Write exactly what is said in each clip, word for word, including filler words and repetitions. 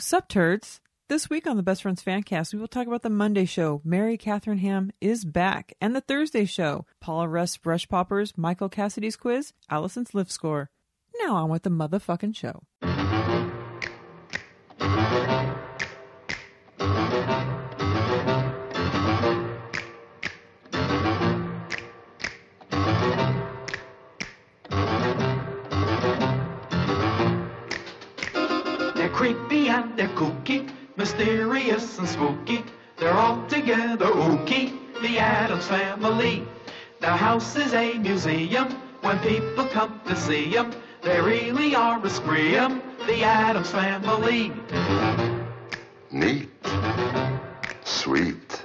Subturds. This week on the Best Friends Fancast, we will talk about the Monday show, Mary Katharine Ham is Back, and the Thursday show, Paul Rust's Brush Poppers, Michael Cassidy's Quiz, Allison's Lift Score. Now on with the motherfucking show. They're creepy and they're kooky. Mysterious and spooky, they're all together ooky, the Addams Family. Their house is a museum, when people come to see them, they really are a scream, the Addams Family. Neat, sweet,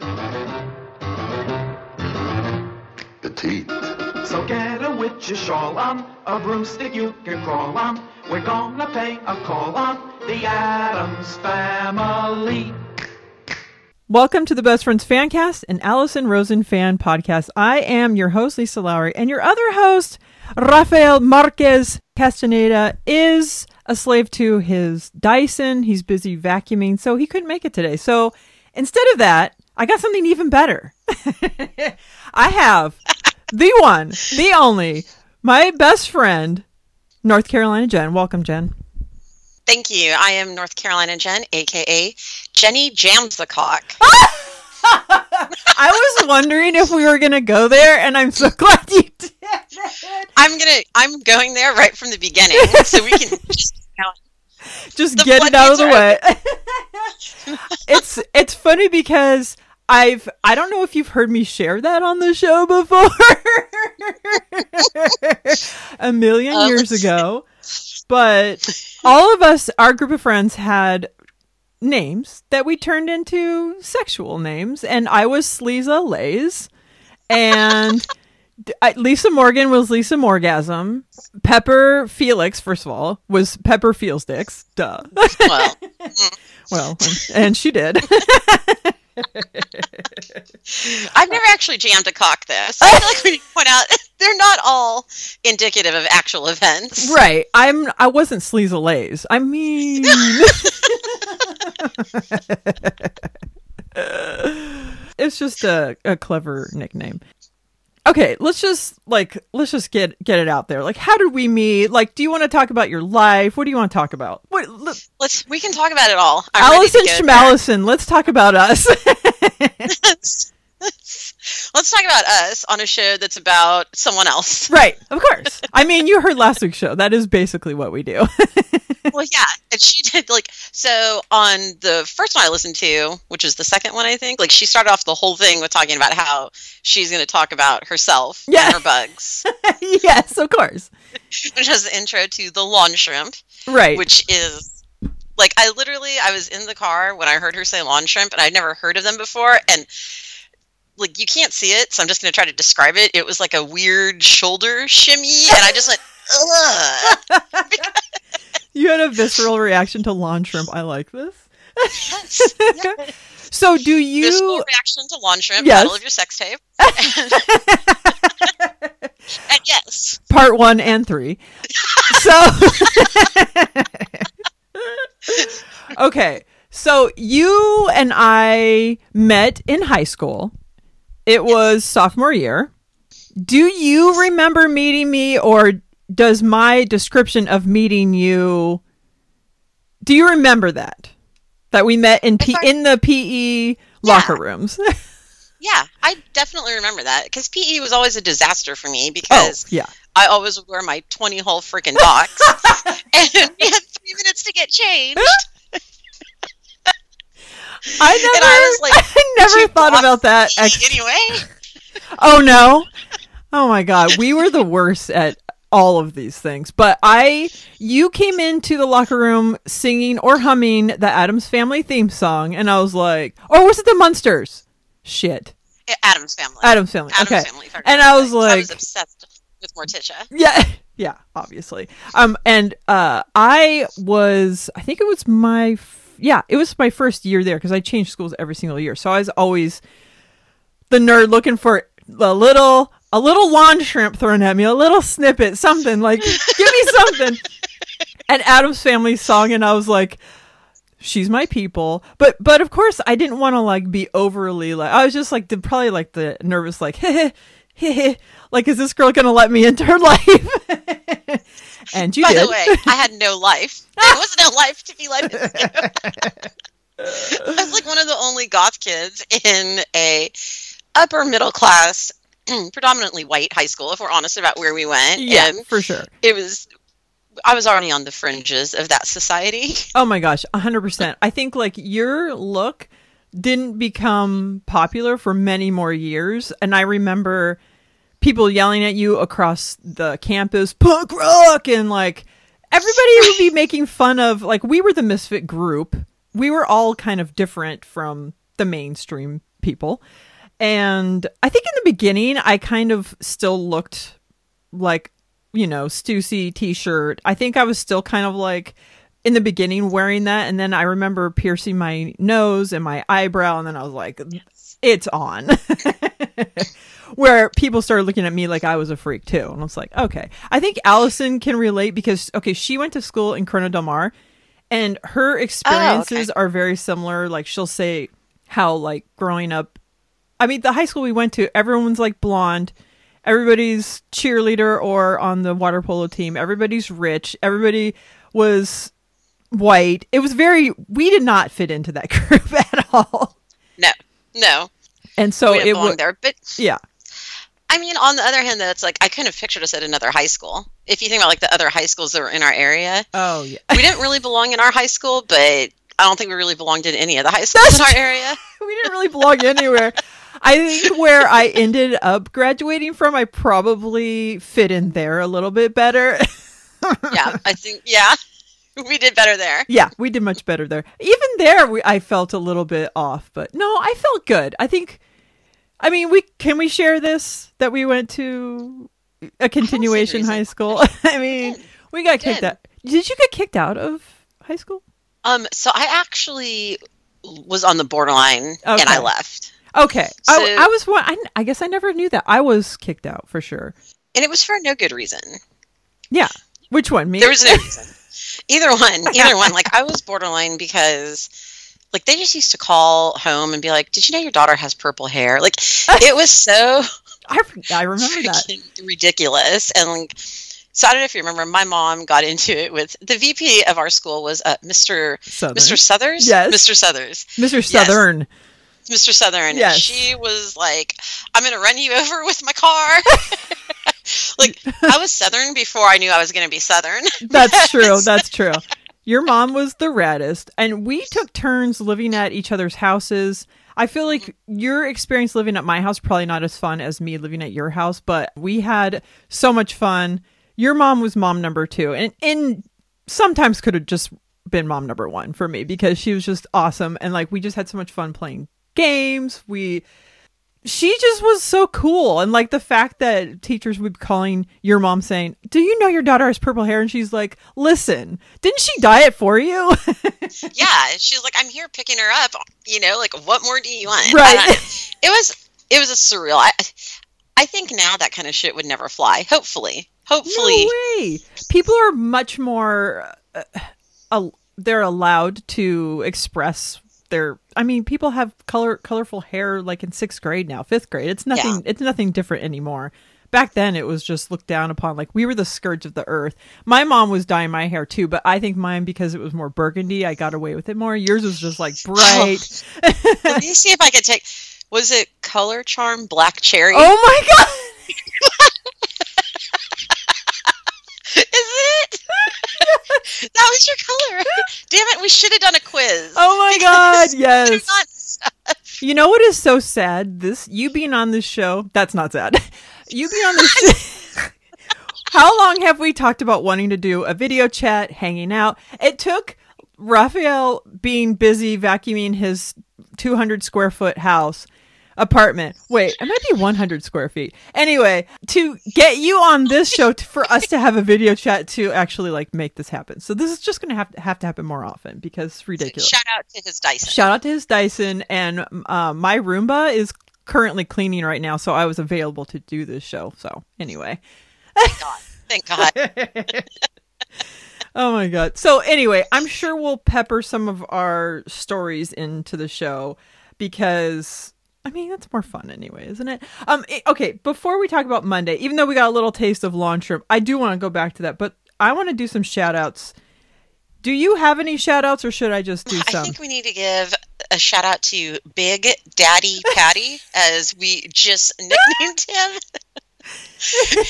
petite. So get a witch's shawl on, a broomstick you can crawl on, we're gonna pay a call on the Addams Family. Welcome to the Best Friends Fancast, an Allison Rosen fan podcast. I am your host, Lisa Lowry, and your other host, Rafael Marquez Castaneda, is a slave to his Dyson. He's busy vacuuming, so he couldn't make it today. So instead of that, I got something even better. I have the one, the only, my best friend, North Carolina Jen. Welcome, Jen. Thank you. I am North Carolina Jen, a k a. Jenny Jams the Cock. I was wondering if we were going to go there, and I'm so glad you did. I'm gonna. I'm going there right from the beginning, so we can just, you know, just get it out of the way. It's it's funny because I've I don't know if you've heard me share that on the show before, a million um, years ago. But all of us, our group of friends, had names that we turned into sexual names. And I was Sleeza Lays. And I, Lisa Morgan was Lisa Morgasm. Pepper Felix, first of all, was Pepper Feelsticks. Duh. Well. Well, and she did. I've never actually jammed a cock though, so I feel like when you point out they're not all indicative of actual events. Right. I'm I wasn't Sleeza Lays. I mean it's just a, a clever nickname. Okay, let's just like let's just get get it out there. Like, how did we meet? Like, do you want to talk about your life? What do you want to talk about? What look. Let's we can talk about it all. I'm Allison Schmalison, let's talk about us. let's, let's, let's talk about us on a show that's about someone else. Right, of course. I mean, you heard last week's show. That is basically what we do. Well, yeah, and she did, like, so on the first one I listened to, which is the second one, I think, like, she started off the whole thing with talking about how she's going to talk about herself yeah. and her bugs. Yes, of course. Which has the intro to the lawn shrimp. Right. Which is, like, I literally, I was in the car when I heard her say lawn shrimp, and I'd never heard of them before, and, like, you can't see it, so I'm just going to try to describe it. It was, like, a weird shoulder shimmy, and I just went, ugh. You had a visceral reaction to lawn shrimp. I like this. Yes, yes. So do you... Visceral reaction to lawn shrimp. Yes. Battle of your sex tape. And, and yes. Part one and three. So... Okay. So you and I met in high school. It was sophomore year. Do you remember meeting me or... Does my description of meeting you, do you remember that? That we met in P- I, in the P E locker yeah. rooms? Yeah, I definitely remember that because P E was always a disaster for me because oh, yeah. I always wore my twenty-hole freaking box and we had three minutes to get changed. I never, I was like, I never thought about that. Ex- anyway. Oh, no. Oh, my God. We were the worst at... all of these things, but I, you came into the locker room singing or humming the Addams Family theme song, and I was like, or was it the Munsters? Shit, Addams Family, Addams Family, Addams okay. Family, and I was like, I was obsessed with Morticia. Yeah, yeah, obviously. Um, and uh, I was, I think it was my, f- yeah, it was my first year there because I changed schools every single year, so I was always the nerd looking for the little. A little lawn shrimp thrown at me, a little snippet, something like, give me something. An Addams Family song. And I was like, she's my people. But but of course I didn't want to like be overly like, I was just like the, probably like the nervous like heh heh heh, like is this girl gonna let me into her life? And you by did. The way, I had no life. There was no life to be let into. I was like one of the only goth kids in a upper middle class, predominantly white high school, if we're honest about where we went. Yeah, and for sure. It was, I was already on the fringes of that society. Oh my gosh, one hundred percent. I think like your look didn't become popular for many more years. And I remember people yelling at you across the campus, punk rock, and like everybody would be making fun of, like we were the misfit group. We were all kind of different from the mainstream people. And I think in the beginning, I kind of still looked like, you know, Stussy t-shirt. I think I was still kind of like in the beginning wearing that. And then I remember piercing my nose and my eyebrow. And then I was like, yes, it's on. Where people started looking at me like I was a freak too. And I was like, okay, I think Allison can relate because, okay, she went to school in Corona Del Mar. And her experiences oh, okay. are very similar. Like she'll say how like growing up, I mean, the high school we went to, everyone's like blonde. Everybody's cheerleader or on the water polo team. Everybody's rich. Everybody was white. It was very, we did not fit into that group at all. No, no. And so it was there, but yeah. I mean, on the other hand, though, it's like I couldn't have pictured us at another high school. If you think about like the other high schools that were in our area, oh yeah, we didn't really belong in our high school, but I don't think we really belonged in any of the high schools That's, in our area. We didn't really belong anywhere. I think where I ended up graduating from, I probably fit in there a little bit better. Yeah, I think yeah, we did better there. Yeah, we did much better there. Even there, we, I felt a little bit off, but no, I felt good. I think. I mean, we can we share this that we went to a continuation high school? I mean, we got kicked out. Did you get kicked out of high school? Um, so I actually was on the borderline okay. and I left. Okay, so, I, I was one. I, I guess I never knew that I was kicked out for sure, and it was for no good reason. Yeah, which one? Me? There was no reason. Either one. Either one. Like I was borderline because. Like, they just used to call home and be like, did you know your daughter has purple hair? Like, it was so I, I remember that ridiculous. And, like, so I don't know if you remember, my mom got into it with the V P of our school was uh, Mister Southern. Mister Southers? Yes. Mister Southers. Mister Southern. Yes. Mister Southern. Yes. And she was like, I'm going to run you over with my car. Like, I was Southern before I knew I was going to be Southern. That's true. That's true. Your mom was the raddest, and we took turns living at each other's houses. I feel like your experience living at my house, probably not as fun as me living at your house, but we had so much fun. Your mom was mom number two, and, and sometimes could have just been mom number one for me because she was just awesome. And like, we just had so much fun playing games. We, she just was so cool. And like the fact that teachers would be calling your mom saying, do you know your daughter has purple hair? And she's like, listen, didn't she dye it for you? Yeah. She's like, I'm here picking her up. You know, like, what more do you want? Right. It was, it was a surreal. I, I think now that kind of shit would never fly. Hopefully. Hopefully. No way. People are much more, uh, uh, they're allowed to express They're, I mean, people have color, colorful hair like in sixth grade now, fifth grade. It's nothing. Yeah. It's nothing different anymore. Back then, it was just looked down upon. Like we were the scourge of the earth. My mom was dyeing my hair too, but I think mine because it was more burgundy, I got away with it more. Yours was just like bright. Oh. Let me see if I could take. Was it Color Charm Black Cherry? Oh my god! Is it? That was your color. Damn it, we should have done a quiz. Oh my god, yes. You know what is so sad? This you being on this show, that's not sad. You being on this show, how long have we talked about wanting to do a video chat, hanging out? It took Rafael being busy vacuuming his two hundred square foot house apartment. Wait, it might be one hundred square feet. Anyway, to get you on this show to, for us to have a video chat to actually like make this happen. So this is just going to have to have to happen more often because it's ridiculous. Shout out to his Dyson. Shout out to his Dyson. And uh, my Roomba is currently cleaning right now. So I was available to do this show. So anyway. Thank God. Thank God. Oh my God. So anyway, I'm sure we'll pepper some of our stories into the show because, I mean, that's more fun anyway, isn't it? Um, it, okay, before we talk about Monday, even though we got a little taste of Lawn Shrimp, I do want to go back to that, but I want to do some shout outs. Do you have any shout outs or should I just do some? I think we need to give a shout out to Big Daddy Patty, as we just nicknamed him.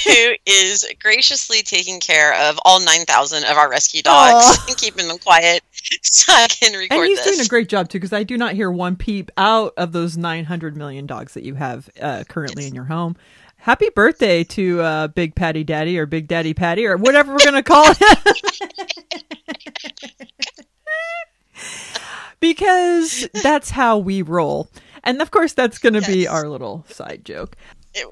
Who is graciously taking care of all nine thousand of our rescue dogs. Aww. And keeping them quiet so I can record this. And he's this. doing a great job, too, because I do not hear one peep out of those nine hundred million dogs that you have uh, currently yes. in your home. Happy birthday to uh, Big Patty Daddy or Big Daddy Patty or whatever we're going to call it. Because that's how we roll. And, of course, that's going to yes. be our little side joke.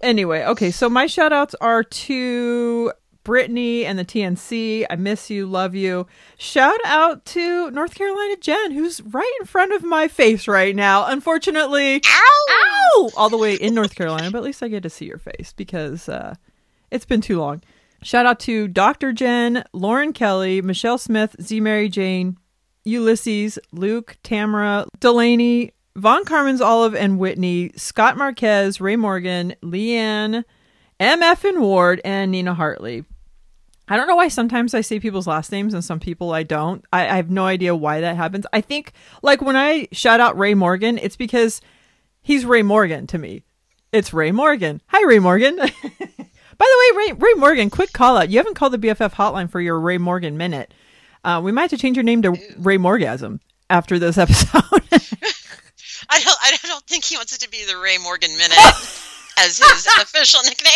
Anyway, okay, so my shout-outs are to Brittany and the T N C. I miss you, love you. Shout-out to North Carolina Jen, who's right in front of my face right now. Unfortunately, ow! Ow! All the way in North Carolina, but at least I get to see your face because uh, it's been too long. Shout-out to Doctor Jen, Lauren Kelly, Michelle Smith, Z. Mary Jane, Ulysses, Luke, Tamara, Delaney, Von Carmen's Olive and Whitney, Scott Marquez, Ray Morgan, Leanne, M F and Ward, and Nina Hartley. I don't know why sometimes I say people's last names and some people I don't. I, I have no idea why that happens. I think, like, when I shout out Ray Morgan, it's because he's Ray Morgan to me. It's Ray Morgan. Hi, Ray Morgan. By the way, Ray, Ray Morgan, quick call out. You haven't called the B F F hotline for your Ray Morgan minute. Uh, we might have to change your name to Ray Morgasm after this episode. I don't, I don't think he wants it to be the Ray Morgan Minute as his official nickname.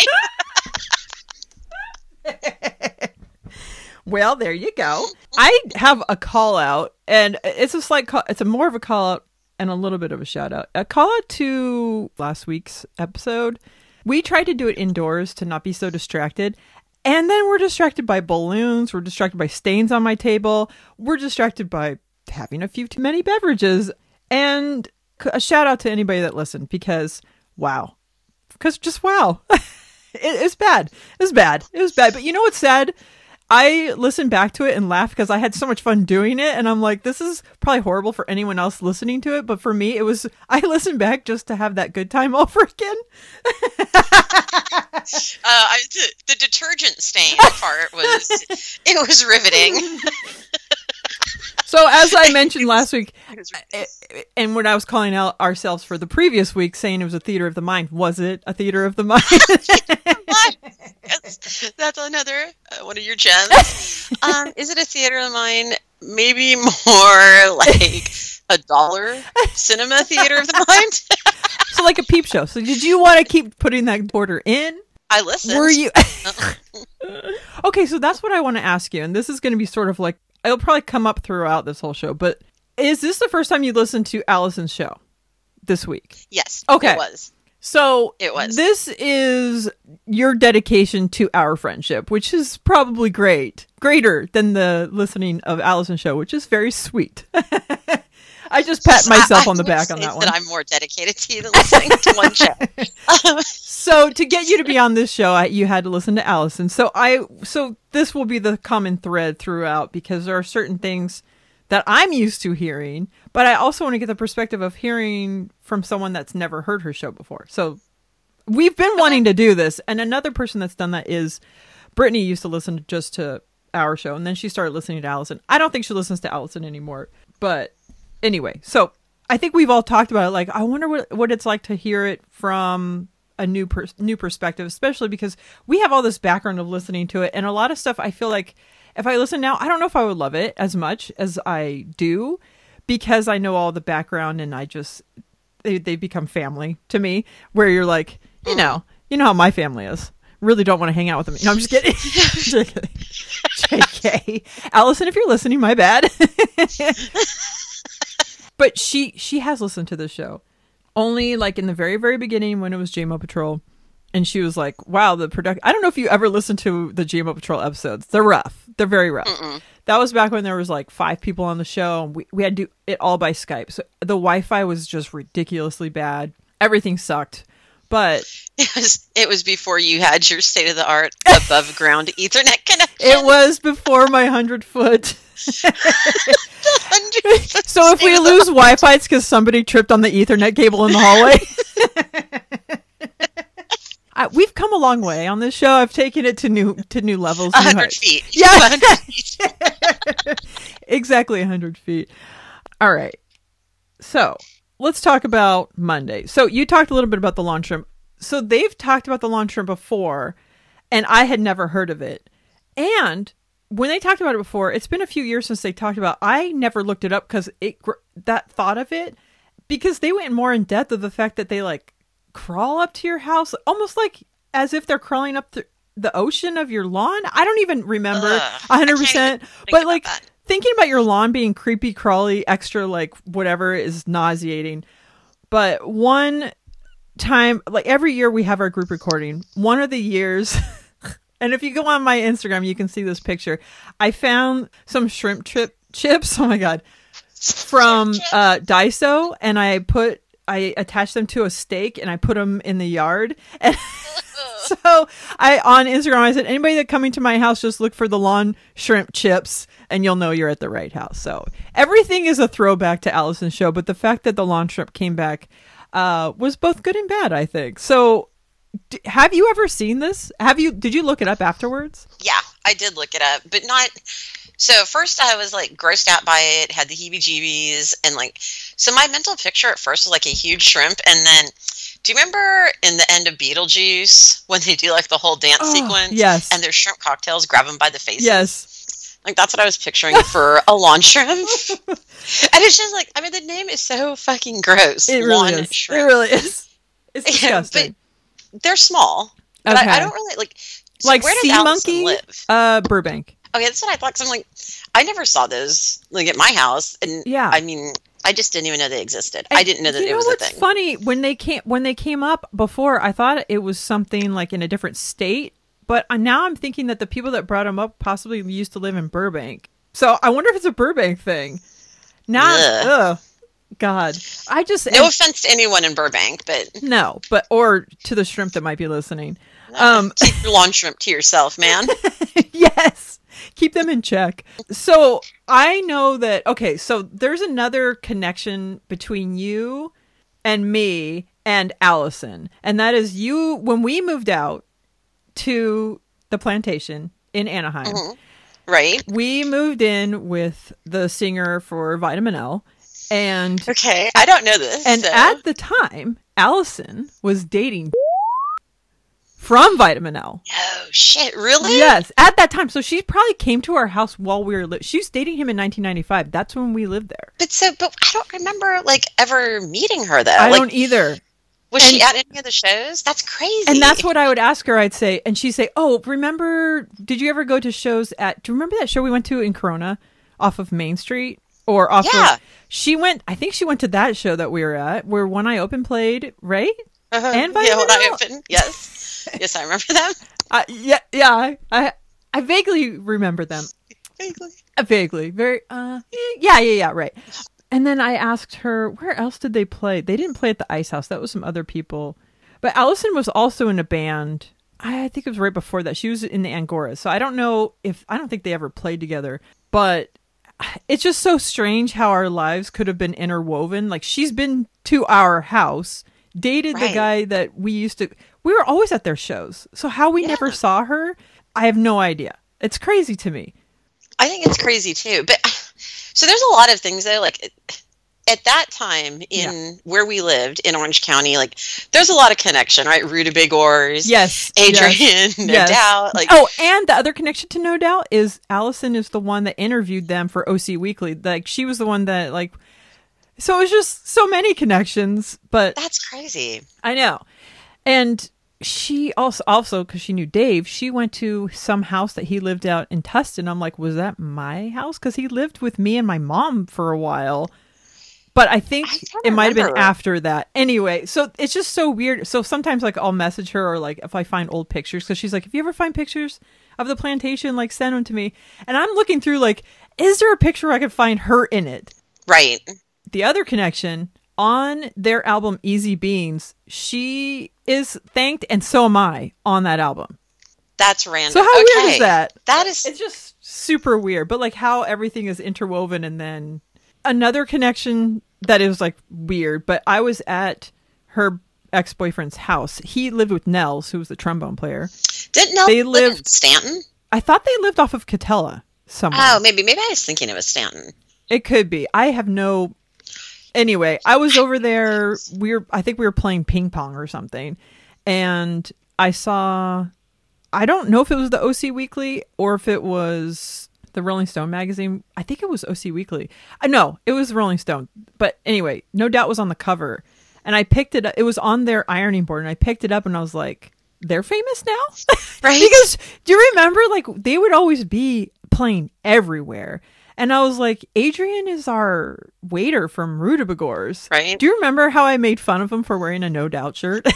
Well, there you go. I have a call out, and it's a slight call, it's a more of a call out and a little bit of a shout out. A call out to last week's episode. We tried to do it indoors to not be so distracted. And then we're distracted by balloons. We're distracted by stains on my table. We're distracted by having a few too many beverages. And a shout out to anybody that listened because wow, because just wow, it, it's bad. It's bad. It was bad. But you know what's sad? I listened back to it and laughed because I had so much fun doing it. And I'm like, this is probably horrible for anyone else listening to it. But for me, it was, I listened back just to have that good time over again. uh, I, the, the detergent stain part was, it was riveting. So as I mentioned last week, and when I was calling out ourselves for the previous week, saying it was a theater of the mind, was it a theater of the mind? Yes, that's another uh, one of your gems. Um, is it a theater of the mind? Maybe more like a dollar cinema theater of the mind. So like a peep show. So did you want to keep putting that order in? I listened. Were you? Okay, so that's what I want to ask you. And this is going to be sort of like, it'll probably come up throughout this whole show, but is this the first time you listened to Allison's show this week? Yes. Okay. It was. So it was. This is your dedication to our friendship, which is probably great, greater than the listening of Allison's show, which is very sweet. I just pat myself I, I on the back on that one. That I'm more dedicated to you than listening to one show. So to get you to be on this show, I, you had to listen to Allison. So I, so this will be the common thread throughout because there are certain things that I'm used to hearing, but I also want to get the perspective of hearing from someone that's never heard her show before. So we've been wanting to do this. And another person that's done that is Brittany used to listen just to our show. And then she started listening to Allison. I don't think she listens to Allison anymore, but anyway, so I think we've all talked about it. Like, I wonder what, what it's like to hear it from a new per- new perspective, especially because we have all this background of listening to it. And a lot of stuff, I feel like if I listen now, I don't know if I would love it as much as I do because I know all the background and I just, they, they become family to me where you're like, you know, you know how my family is. Really don't want to hang out with them. No, I'm just kidding. J K. Allison, if you're listening, my bad. But she, she has listened to this show only like in the very, very beginning when it was J M O Patrol. And she was like, wow, the production. I don't know if you ever listened to the J M O Patrol episodes. They're rough. They're very rough. Mm-mm. That was back when there was like five people on the show. And we, we had to do it all by Skype. So the Wi-Fi was just ridiculously bad. Everything sucked. But it was, it was before you had your state of the art above ground Ethernet connection. It was before my hundred foot. So if we lose Wi-Fi, it's because somebody tripped on the Ethernet cable in the hallway. I, we've come a long way on this show. I've taken it to new to new levels. A hundred feet. Yeah, one hundred feet. Exactly, a hundred feet. All right. So let's talk about Monday. So you talked a little bit about the launch room. So they've talked about the launch room before, and I had never heard of it. And when they talked about it before, it's been a few years since they talked about. I never looked it up because it that thought of it because they went more in depth of the fact that they like crawl up to your house almost like as if they're crawling up the, the ocean of your lawn. I don't even remember Ugh, one hundred percent, but like that. Thinking about your lawn being creepy, crawly, extra like whatever is nauseating. But one time, like every year we have our group recording. One of the years. And if you go on my Instagram, you can see this picture. I found some shrimp trip chips. Oh my God. From uh, Daiso. And I put, I attached them to a stake and I put them in the yard. And so I, on Instagram, I said, anybody that's coming to my house, just look for the lawn shrimp chips and you'll know you're at the right house. So everything is a throwback to Allison's show. But the fact that the lawn shrimp came back uh, was both good and bad, I think. So have you ever seen this? Have you? Did you look it up afterwards? Yeah, I did look it up, but not. So first, I was like grossed out by it, had the heebie-jeebies, and like. So my mental picture at first was like a huge shrimp, and then, do you remember in the end of Beetlejuice when they do like the whole dance oh, sequence? Yes. And there's shrimp cocktails, grab them by the faces. Yes. Like that's what I was picturing for a lawn shrimp, and it's just like I mean the name is so fucking gross. It really lawn is. Shrimp. It really is. It's disgusting. Yeah, but, they're small. But okay. I, I don't really like. So like where does sea Allison monkey live? Uh, Burbank. Okay, that's what I thought. Cause I'm like, I never saw those like at my house, and yeah, I mean, I just didn't even know they existed. And I didn't know that it know was a thing. Funny when they came when they came up before. I thought it was something like in a different state, but now I'm thinking that the people that brought them up possibly used to live in Burbank. So I wonder if it's a Burbank thing. Now, ugh. Ugh. God, I just no and, offense to anyone in Burbank, but no, but or to the shrimp that might be listening, um, keep your lawn shrimp to yourself, man. Yes, keep them in check. So I know that. Okay, so there's another connection between you and me and Allison, and that is you when we moved out to the plantation in Anaheim, mm-hmm. right? We moved in with the singer for Vitamin L. And okay, I don't know this. And so. At the time, Allison was dating from Vitamin L. Oh shit! Really? Yes. At that time, so she probably came to our house while we were. Li- She's dating him in nineteen ninety-five. That's when we lived there. But so, but I don't remember like ever meeting her though. I like, don't either. Was and, she at any of the shows? That's crazy. And that's what I would ask her. I'd say, and she'd say, "Oh, remember? Did you ever go to shows at? Do you remember that show we went to in Corona, off of Main Street?" Or off yeah. of, she went, I think she went to that show that we were at where One Eye Open played, right? Uh-huh. And by yeah, One Eye Open, yes. Yes, I remember them. Uh, yeah, yeah, I I vaguely remember them. Vaguely. Uh, vaguely, very, uh, yeah, yeah, yeah, right. And then I asked her, where else did they play? They didn't play at the Ice House. That was some other people. But Allison was also in a band. I think it was right before that. She was in the Angoras. So I don't know if, I don't think they ever played together. But it's just so strange how our lives could have been interwoven. Like she's been to our house, dated right. the guy that we used to, we were always at their shows. So how we yeah. never saw her, I have no idea. It's crazy to me. I think it's crazy too. But so there's a lot of things though, like at that time in yeah. where we lived in Orange County, like there's a lot of connection, right? Rutabegorz. Yes. Adrian, yes. No yes. Doubt. Like oh, and the other connection to No Doubt is Allison is the one that interviewed them for O C Weekly. Like she was the one that like, so it was just so many connections, but that's crazy. I know. And she also, also because she knew Dave, she went to some house that he lived out in Tustin. I'm like, was that my house? Because he lived with me and my mom for a while. But I think I it might have been after that. Anyway, so it's just so weird. So sometimes like I'll message her or like if I find old pictures because she's like, if you ever find pictures of the plantation, like send them to me. And I'm looking through like, is there a picture I could find her in it? Right. The other connection on their album, Easy Beans, she is thanked and so am I on that album. That's random. So how okay. weird is that? That is... It's just super weird. But like how everything is interwoven, and then another connection that is like weird. But I was at her ex-boyfriend's house. He lived with Nels, who was the trombone player. Didn't Nels they lived... live in Stanton? I thought they lived off of Catella somewhere. Oh, maybe. Maybe I was thinking it was Stanton. It could be. I have no... Anyway, I was over there. We were, I think we were playing ping pong or something. And I saw... I don't know if it was the O C Weekly or if it was the Rolling Stone magazine. I think it was O C Weekly. I know it was Rolling Stone. But anyway, No Doubt was on the cover. And I picked it up. It was on their ironing board. And I picked it up and I was like, they're famous now? Right. Because do you remember? Like they would always be playing everywhere. And I was like, Adrian is our waiter from Rutabegorz. Right. Do you remember how I made fun of him for wearing a No Doubt shirt?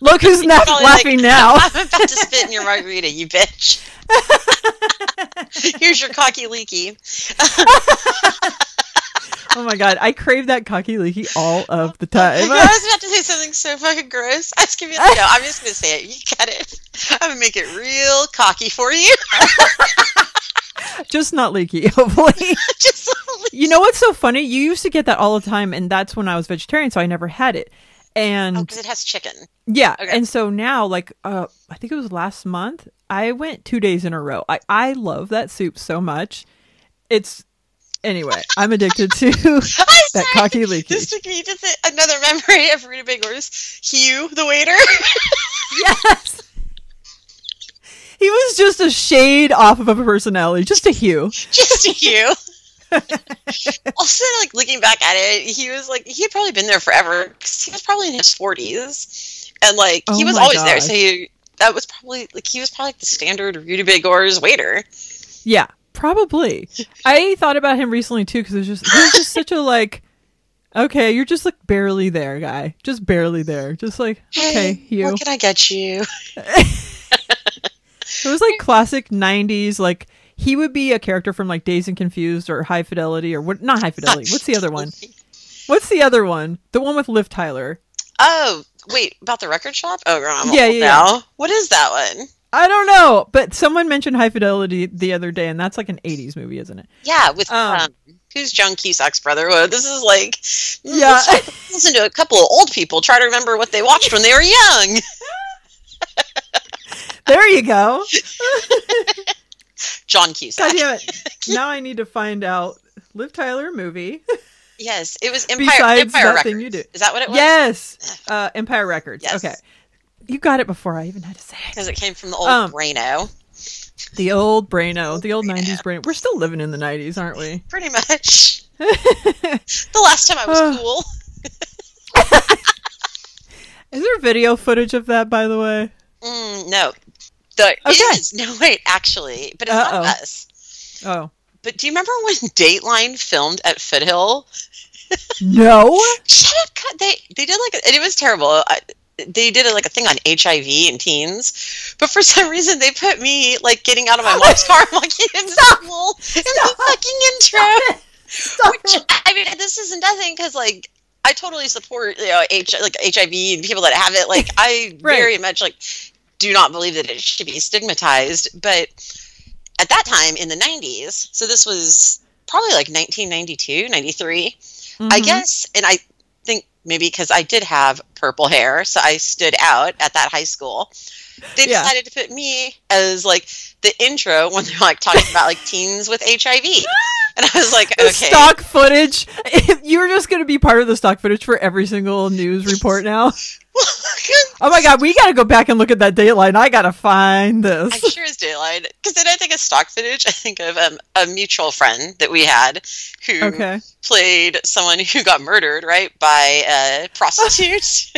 Look who's not laughing like, now. I'm about to spit in your margarita, you bitch. Here's your cocky leaky. Oh my God, I crave that cocky leaky all of the time. I was about to say something so fucking gross. I was gonna be like, no, I'm just going to say it. You got it. I'm going to make it real cocky for you. Just not leaky, hopefully. Just not leaky. You know what's so funny? You used to get that all the time, and that's when I was vegetarian, so I never had it. And oh, because it has chicken. Yeah, okay. And so now, like, uh, I think it was last month, I went two days in a row. I, I love that soup so much. It's, anyway, I'm addicted to I'm that sorry. Cocky leaky. This took me just another memory of Rutabegorz. Hugh, the waiter. Yes. He was just a shade off of a personality. Just a hue. Just a hue. Also, like, looking back at it, he was, like, he had probably been there forever. Because he was probably in his forties. And, like, oh he was always gosh. there. So he, that was probably, like, he was probably like, the standard Rutabegorz waiter. Yeah, probably. I thought about him recently, too, because it was just, he was just such a, like, okay, you're just, like, barely there, guy. Just barely there. Just, like, okay, hey, you. How can I get you? It was like classic nineties, like he would be a character from like Dazed and Confused or High Fidelity or what? Not High Fidelity. What's the other one? What's the other one? The one with Liv Tyler. Oh, wait, about the record shop? Oh, I'm yeah, yeah, now. yeah. What is that one? I don't know, but someone mentioned High Fidelity the other day, and that's like an eighties movie, isn't it? Yeah, with um, um, who's John Cusack's brother? Well, this is like, yeah, listen to a couple of old people try to remember what they watched when they were young. There you go. John Cusack. God damn it. Now I need to find out Liv Tyler movie. Yes, it was Empire, Besides Empire that Records. Thing you do. Is that what it was? Yes. Uh, Empire Records. Yes. Okay. You got it before I even had to say it. Because it came from the old um, Braino. The old Braino. The old Braino. nineties Braino. We're still living in the nineties, aren't we? Pretty much. The last time I was uh, cool. Is there video footage of that, by the way? Mm, no. The, okay. It is. No, wait, actually. But it's Uh-oh. not us. Oh. But do you remember when Dateline filmed at Foothill? No. Shut up. They, they did like, and it was terrible. I, they did like a thing on H I V and teens. But for some reason, they put me like getting out of my mom's car and walking into school in the fucking intro. Stop it. Stop Which, I mean, this isn't nothing because like, I totally support, you know, H, like H I V and people that have it. Like, I right. very much like do not believe that it should be stigmatized. But at that time in the nineties, so this was probably like nineteen ninety-two, ninety-three, mm-hmm. I guess. And I think maybe because I did have purple hair, so I stood out at that high school. They yeah. decided to put me as like the intro when they're like talking about like teens with H I V. And I was like, okay. Stock footage. You're just going to be part of the stock footage for every single news report now. Oh my God, we got to go back and look at that Dateline. I got to find this. I sure is Dateline. Because then I think of stock footage. I think of um, a mutual friend that we had who okay. played someone who got murdered, right, by a prostitute.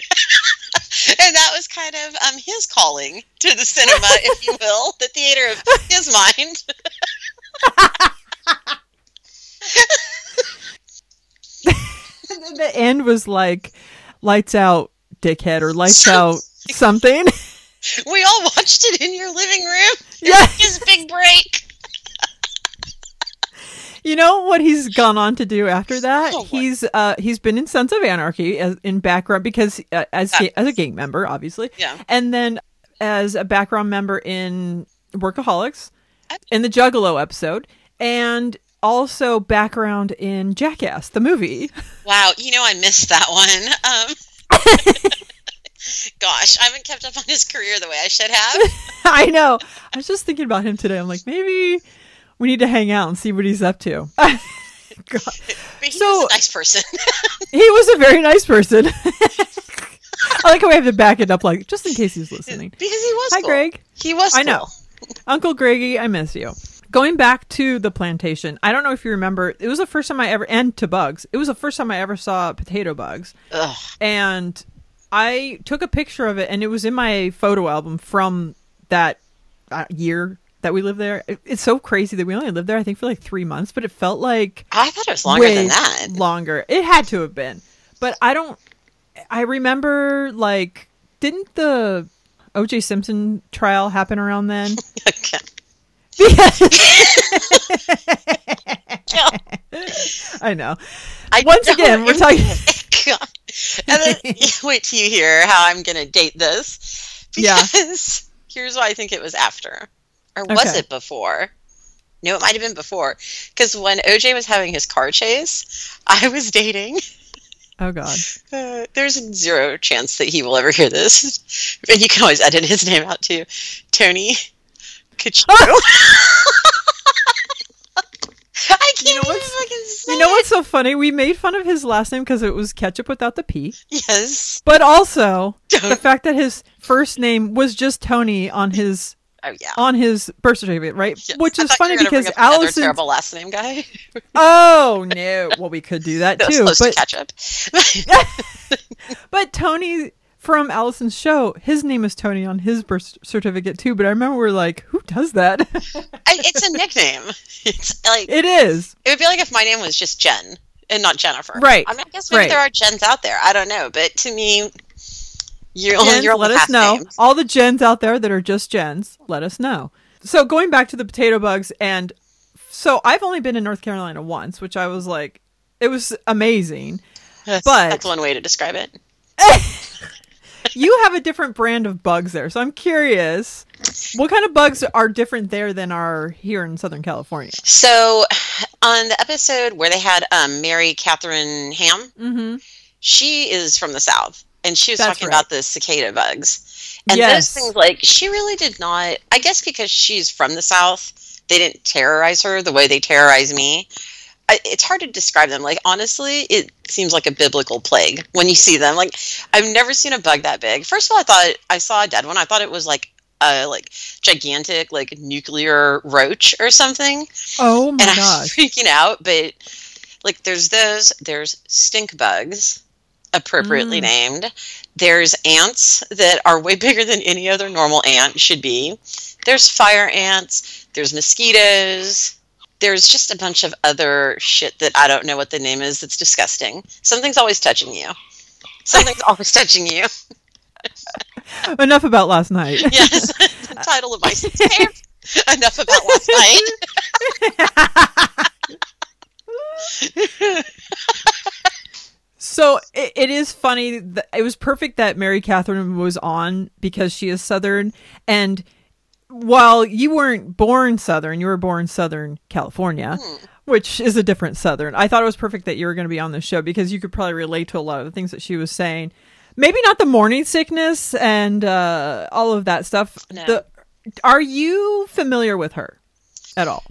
And that was kind of um, his calling to the cinema, if you will, the theater of his mind. And then the end was like lights out dickhead or lights out something. We all watched it in your living room. Yeah, his big break. You know what he's gone on to do after that? Oh, he's uh he's been in Sons of Anarchy as, in background because uh, as yeah. ga- as a gang member, obviously. Yeah. And then as a background member in Workaholics, in the Juggalo episode, and also background in Jackass, the movie. Wow. You know, I missed that one. Um, gosh, I haven't kept up on his career the way I should have. I know. I was just thinking about him today. I'm like, maybe we need to hang out and see what he's up to. God. But he so, was a nice person. He was a very nice person. I like how we have to back it up, like, just in case he's listening. Because he was Hi, cool. Greg. He was I cool. know. Uncle Greggy, I miss you. Going back to the plantation, I don't know if you remember, it was the first time I ever, and to bugs, it was the first time I ever saw potato bugs. Ugh. And I took a picture of it, and it was in my photo album from that uh, year that we lived there. It, it's so crazy that we only lived there, I think, for like three months, but it felt like... I thought it was longer than that. Longer. It had to have been. But I don't... I remember, like, didn't the O J Simpson trial happen around then? Okay. I know. I Once know again, we're talking... And then, wait till you hear how I'm going to date this. Because yeah. here's why I think it was after. Or was okay. it before? No, it might have been before. Because when O J was having his car chase, I was dating... Oh, God. Uh, there's zero chance that he will ever hear this. And you can always edit his name out, too. Tony Cachero. Oh. I can't you know even fucking say You know what's so funny? We made fun of his last name because it was ketchup without the P. Yes. But also, the fact that his first name was just Tony on his... Oh yeah, on his birth certificate, right? Yes. Which is funny because Allison, terrible last name guy. Oh no! Well, we could do that, that too. Was but to catch up. But Tony from Allison's show, his name is Tony on his birth certificate too. But I remember we we're like, who does that? I, it's a nickname. It's like it is. It would be like if my name was just Jen and not Jennifer, right? I mean, I guess maybe right. there are Jens out there. I don't know, but to me. Your, Jens, your let us know. Names. All the Jens out there that are just Jens, let us know. So going back to the potato bugs, and so I've only been in North Carolina once, which I was like, it was amazing. That's, but that's one way to describe it. You have a different brand of bugs there, so I'm curious, what kind of bugs are different there than are here in Southern California? So on the episode where they had um, Mary Katharine Ham, mm-hmm. she is from the South. And she was That's talking right. about the cicada bugs. And yes. those things, like, she really did not, I guess because she's from the South, they didn't terrorize her the way they terrorize me. I, it's hard to describe them. Like, honestly, it seems like a biblical plague when you see them. Like, I've never seen a bug that big. First of all, I thought, I saw a dead one. I thought it was, like, a, like, gigantic, like, nuclear roach or something. Oh, my and gosh. I was freaking out. But, like, there's those. There's stink bugs. Appropriately mm. named. There's ants that are way bigger than any other normal ant should be. There's fire ants. There's mosquitoes. There's just a bunch of other shit that I don't know what the name is. That's disgusting. Something's always touching you. Something's always touching you. Enough about last night. Yes, the title of my tape. Enough about last night. So it, it is funny. It was perfect that Mary Katharine was on because she is Southern. And while you weren't born Southern, you were born Southern California, mm. which is a different Southern. I thought it was perfect that you were going to be on this show because you could probably relate to a lot of the things that she was saying. Maybe not the morning sickness and uh, all of that stuff. No. The, are you familiar with her at all?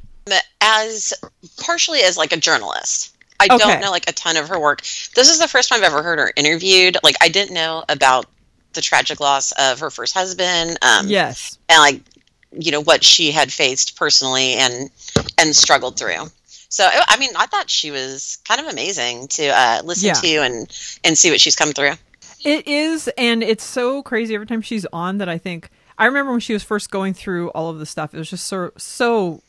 As partially as like a journalist. I okay. don't know, like, a ton of her work. This is the first time I've ever heard her interviewed. Like, I didn't know about the tragic loss of her first husband. Um, yes. And, like, you know, what she had faced personally and and struggled through. So, I mean, I thought she was kind of amazing to uh, listen yeah. to and, and see what she's come through. It is, and it's so crazy every time she's on that I think... I remember when she was first going through all of this stuff, it was just so, so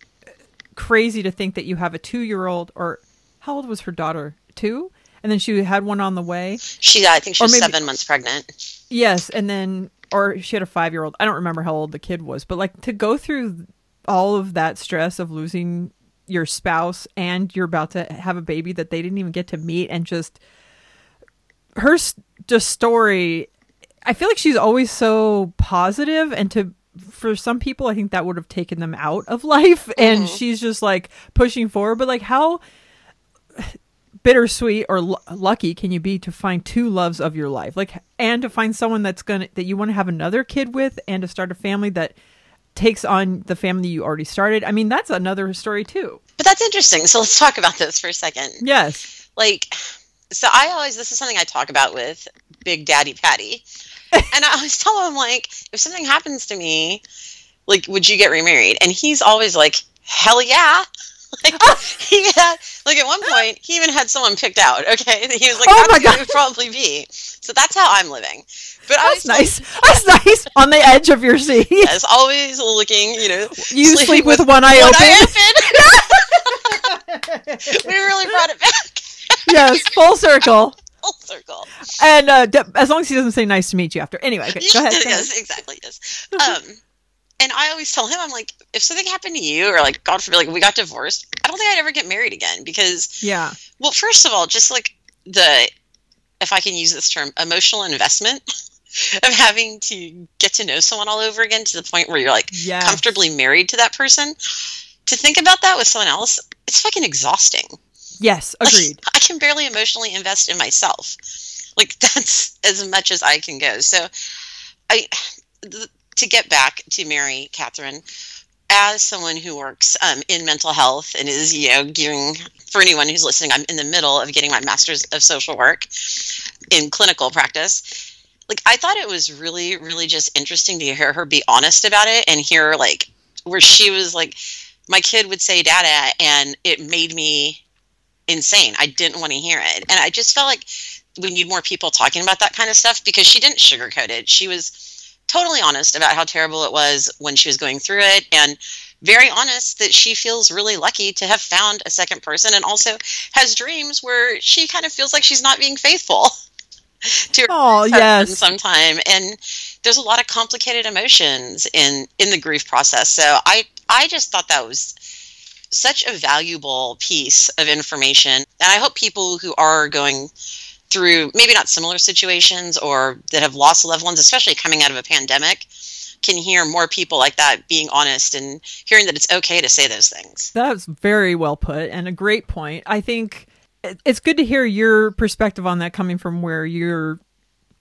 crazy to think that you have a two-year-old or... How old was her daughter? Two? And then she had one on the way. She, I think she was maybe, seven months pregnant. Yes. And then, or she had a five-year-old. I don't remember how old the kid was. But like to go through all of that stress of losing your spouse and you're about to have a baby that they didn't even get to meet and just her just story I feel like she's always so positive, and to for some people, I think that would have taken them out of life. Mm-hmm. And she's just like pushing forward. But like, how bittersweet or l- lucky can you be to find two loves of your life, like, and to find someone that's gonna that you want to have another kid with, and to start a family that takes on the family you already started. I mean, that's another story too. But that's interesting. So let's talk about this for a second. Yes. Like, so I always, this is something I talk about with Big Daddy Patty. And I always tell him, like, if something happens to me, like, would you get remarried? And he's always like, hell yeah. Like, he had, like, at one point, he even had someone picked out, okay? He was like, oh, that's who it would probably be. So that's how I'm living. But that's nice. Like, that's nice. On the edge of your seat. Yes, always looking, you know. You sleep with, with one eye one open. Eye open. We really brought it back. Yes, full circle. Full circle. And uh, as long as he doesn't say nice to meet you after. Anyway, okay, go ahead. Yes, exactly, yes. Um, and I always tell him, I'm like, if something happened to you, or like, God forbid, like we got divorced, I don't think I'd ever get married again because, yeah. Well, first of all, just like the, if I can use this term, emotional investment of having to get to know someone all over again to the point where you're like yes. comfortably married to that person. To think about that with someone else, it's fucking exhausting. Yes, agreed. Like, I can barely emotionally invest in myself. Like, that's as much as I can go. So, I th- to get back to Mary Katharine, as someone who works um, in mental health and is, you know, giving, for anyone who's listening, I'm in the middle of getting my master's of social work in clinical practice. Like, I thought it was really, really just interesting to hear her be honest about it and hear, like, where she was like, my kid would say dada, and it made me insane. I didn't want to hear it. And I just felt like we need more people talking about that kind of stuff because she didn't sugarcoat it. She was totally honest about how terrible it was when she was going through it, and very honest that she feels really lucky to have found a second person, and also has dreams where she kind of feels like she's not being faithful to her oh, yes. sometime. And there's a lot of complicated emotions in, in the grief process. So I, I just thought that was such a valuable piece of information. And I hope people who are going through maybe not similar situations or that have lost loved ones, especially coming out of a pandemic, can hear more people like that being honest and hearing that it's okay to say those things. That's very well put and a great point. I think it's good to hear your perspective on that coming from where you're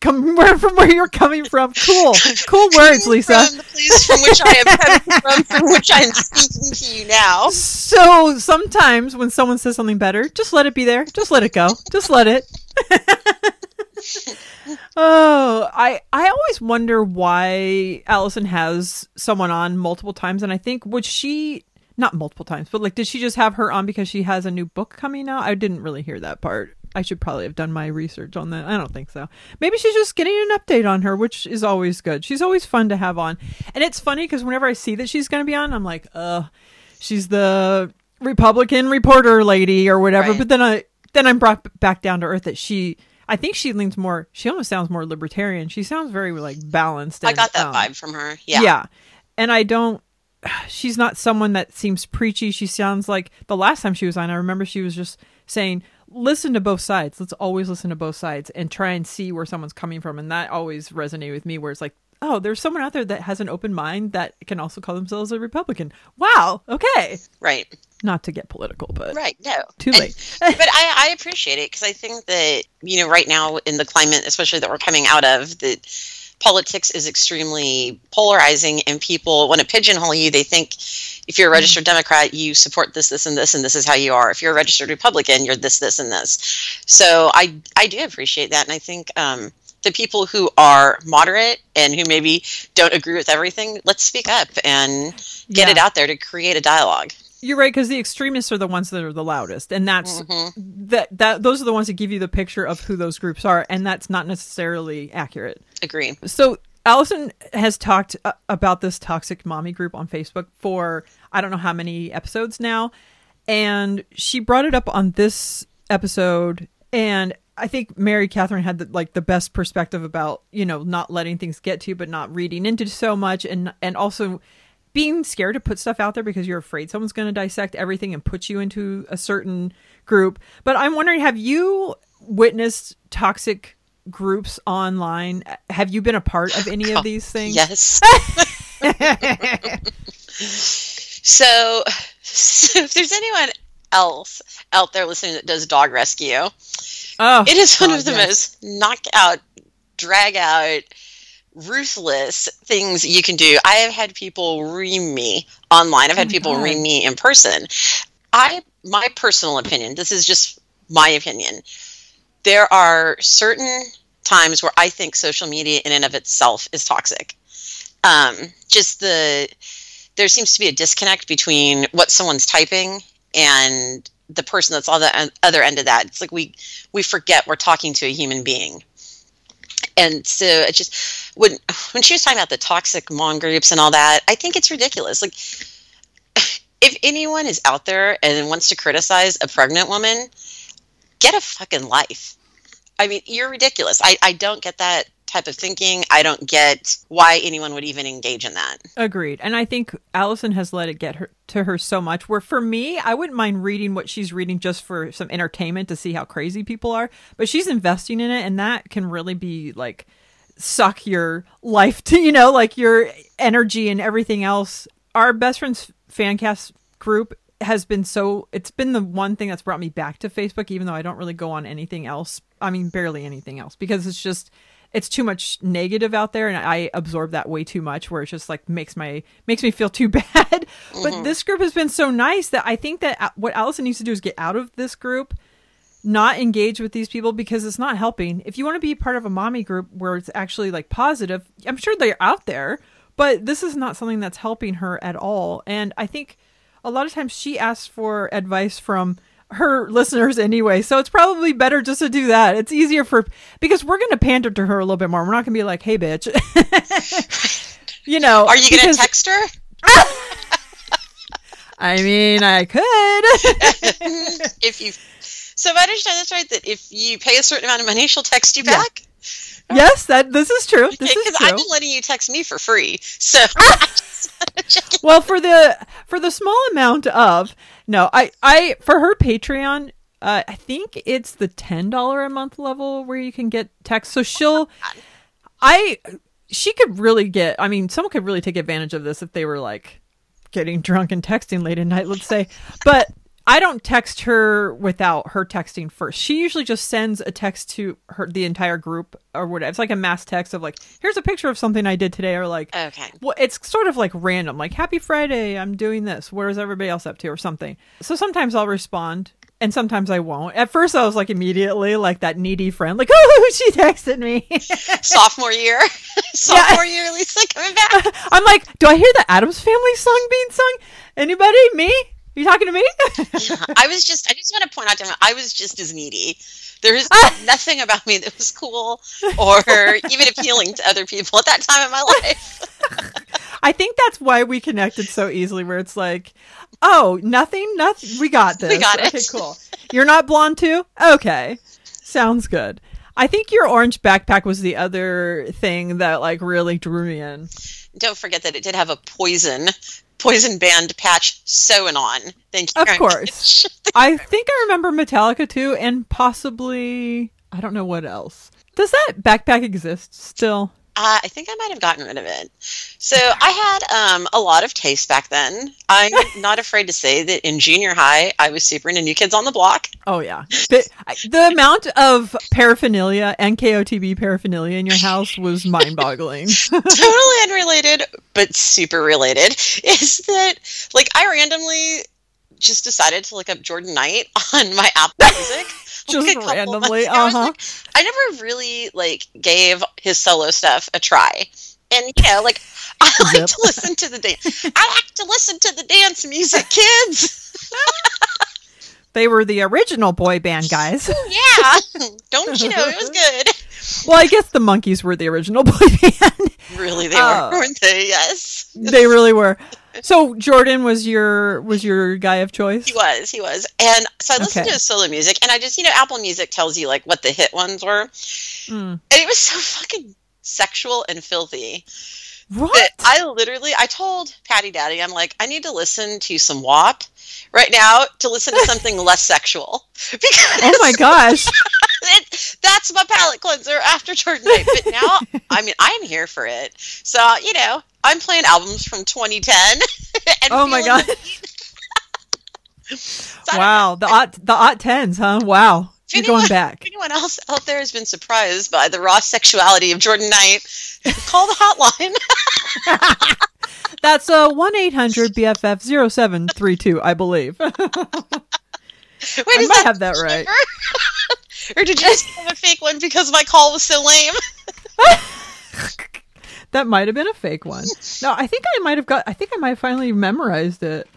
Come where, from where you're coming from. Cool. Cool words, Lisa. From the place from which I am coming from, from which I am speaking to you now. So sometimes when someone says something better, just let it be there. Just let it go. Just let it. oh, I I always wonder why Allison has someone on multiple times. And I think, would she, not multiple times, but like, did she just have her on because she has a new book coming out? I didn't really hear that part. I should probably have done my research on that. I don't think so. Maybe she's just getting an update on her, which is always good. She's always fun to have on. And it's funny because whenever I see that she's going to be on, I'm like, uh, she's the Republican reporter lady or whatever. Right. But then I, then I'm brought back down to earth that she, I think she leans more, she almost sounds more libertarian. She sounds very like balanced. And, I got that um, vibe from her. Yeah. Yeah. And I don't, she's not someone that seems preachy. She sounds like the last time she was on, I remember she was just saying, listen to both sides. Let's always listen to both sides and try and see where someone's coming from. And that always resonated with me where it's like, oh, there's someone out there that has an open mind that can also call themselves a Republican. Wow. Okay. Right. Not to get political, but right. No. Too and, late. But I, I appreciate it because I think that, you know, right now in the climate, especially that we're coming out of, that politics is extremely polarizing and people want to pigeonhole you. They think if you're a registered Democrat, you support this, this, and this, and this is how you are. If you're a registered Republican, you're this, this, and this. So I I do appreciate that. And I think um, the people who are moderate and who maybe don't agree with everything, let's speak up and get yeah. it out there to create a dialogue. You're right, because the extremists are the ones that are the loudest. And that's mm-hmm. that that those are the ones that give you the picture of who those groups are. And that's not necessarily accurate. Agree. So Allison has talked uh, about this toxic mommy group on Facebook for I don't know how many episodes now. And she brought it up on this episode. And I think Mary Katharine had the, like the best perspective about, you know, not letting things get to you, but not reading into so much. And, and also being scared to put stuff out there because you're afraid someone's going to dissect everything and put you into a certain group. But I'm wondering, have you witnessed toxic groups online. Have you been a part of any of these things? Yes. so, so if there's anyone else out there listening that does dog rescue, oh, it is one God, of the yes. most knockout, drag out, ruthless things you can do. I have had people ream me online. I've had oh people God. ream me in person. I, my personal opinion, this is just my opinion. There are certain times where I think social media in and of itself is toxic. Um, just the, there seems to be a disconnect between what someone's typing and the person that's on the other end of that. It's like we, we forget we're talking to a human being. And so it just, when, when she was talking about the toxic mom groups and all that, I think it's ridiculous. Like, if anyone is out there and wants to criticize a pregnant woman, get a fucking life. I mean, you're ridiculous. I, I don't get that type of thinking. I don't get why anyone would even engage in that. Agreed. And I think Allison has let it get her to her so much where, for me, I wouldn't mind reading what she's reading just for some entertainment to see how crazy people are, but she's investing in it, and that can really be like suck your life to, you know, like your energy and everything else. Our Best Friends fan cast group has been so, it's been the one thing that's brought me back to Facebook, even though I don't really go on anything else. I mean, barely anything else, because it's just, it's too much negative out there, and I absorb that way too much, where it just like makes my makes me feel too bad. Mm-hmm. But this group has been so nice that I think that what Allison needs to do is get out of this group, not engage with these people, because it's not helping. If you want to be part of a mommy group where it's actually like positive, I'm sure they're out there, but this is not something that's helping her at all. And I think a lot of times she asks for advice from her listeners anyway, so it's probably better just to do that. It's easier for, because we're going to pander to her a little bit more. We're not going to be like, hey bitch, you know, are you because... going to text her? I mean, I could. If you, so if I understand this right, that if you pay a certain amount of money, she'll text you back. Yeah. Yes, that this is true. This okay, is true. I've been letting you text me for free, so. Well, for the for the small amount of no, I, I for her Patreon, uh, I think it's the ten dollar a month level where you can get text. So she'll, I, she could really get. I mean, someone could really take advantage of this if they were like getting drunk and texting late at night, let's say. But I don't text her without her texting first. She usually just sends a text to her, the entire group or whatever. It's like a mass text of like, here's a picture of something I did today, or like, okay, well, it's sort of like random, like happy Friday, I'm doing this, where's everybody else up to, or something. So sometimes I'll respond and sometimes I won't. At first I was like immediately like that needy friend, like, oh, she texted me. Sophomore year. Sophomore yeah. year, Lisa, coming back. I'm like, do I hear the Addams Family song being sung? Anybody? Me? You talking to me? yeah, I was just, I just want to point out to him, I was just as needy. There is nothing about me that was cool or even appealing to other people at that time in my life. I think that's why we connected so easily, where it's like, oh, nothing, nothing. We got this. We got it. Okay, cool. You're not blonde too? Okay. Sounds good. I think your orange backpack was the other thing that like really drew me in. Don't forget that it did have a poison Poison band patch sewn on. Thank you. Of course. I think I remember Metallica too, and possibly, I don't know what else. Does that backpack exist still? Uh, I think I might have gotten rid of it. So I had um, a lot of taste back then. I'm not afraid to say that in junior high, I was super into New Kids on the Block. Oh, yeah. The, the amount of paraphernalia, N K O T B paraphernalia in your house was mind-boggling. Totally unrelated, but super related, is that, like, I randomly just decided to look up Jordan Knight on my Apple Music. Just like randomly, uh-huh. I, like, I never really, like, gave his solo stuff a try. And, you know, like, I like yep. to listen to the dance. I like to listen to the dance music, kids. They were the original boy band, guys. Yeah. Don't you know, it was good. Well, I guess the Monkees were the original boy band. Really, they uh, were, weren't they? Yes. They really were. So Jordan was your was your guy of choice? He was, he was. And so I listened okay. to his solo music, and I just, you know, Apple Music tells you, like, what the hit ones were. Mm. And it was so fucking sexual and filthy What? That I literally, I told Patty Daddy, I'm like, I need to listen to some W A P right now to listen to something less sexual. Because oh my gosh. it, that's my palate cleanser after Jordan Night. But now, I mean, I'm here for it. So, you know, I'm playing albums from twenty ten. And oh my God. so wow. The odd, the odd tens, huh? Wow. If anyone, You're going back. If anyone else out there has been surprised by the raw sexuality of Jordan Knight, call the hotline. That's uh, one eight hundred B F F zero seven three two, I believe. Wait, I might have that right. Or did you just have a fake one because my call was so lame? That might have been a fake one. No, I think I might have got, I think I might have finally memorized it.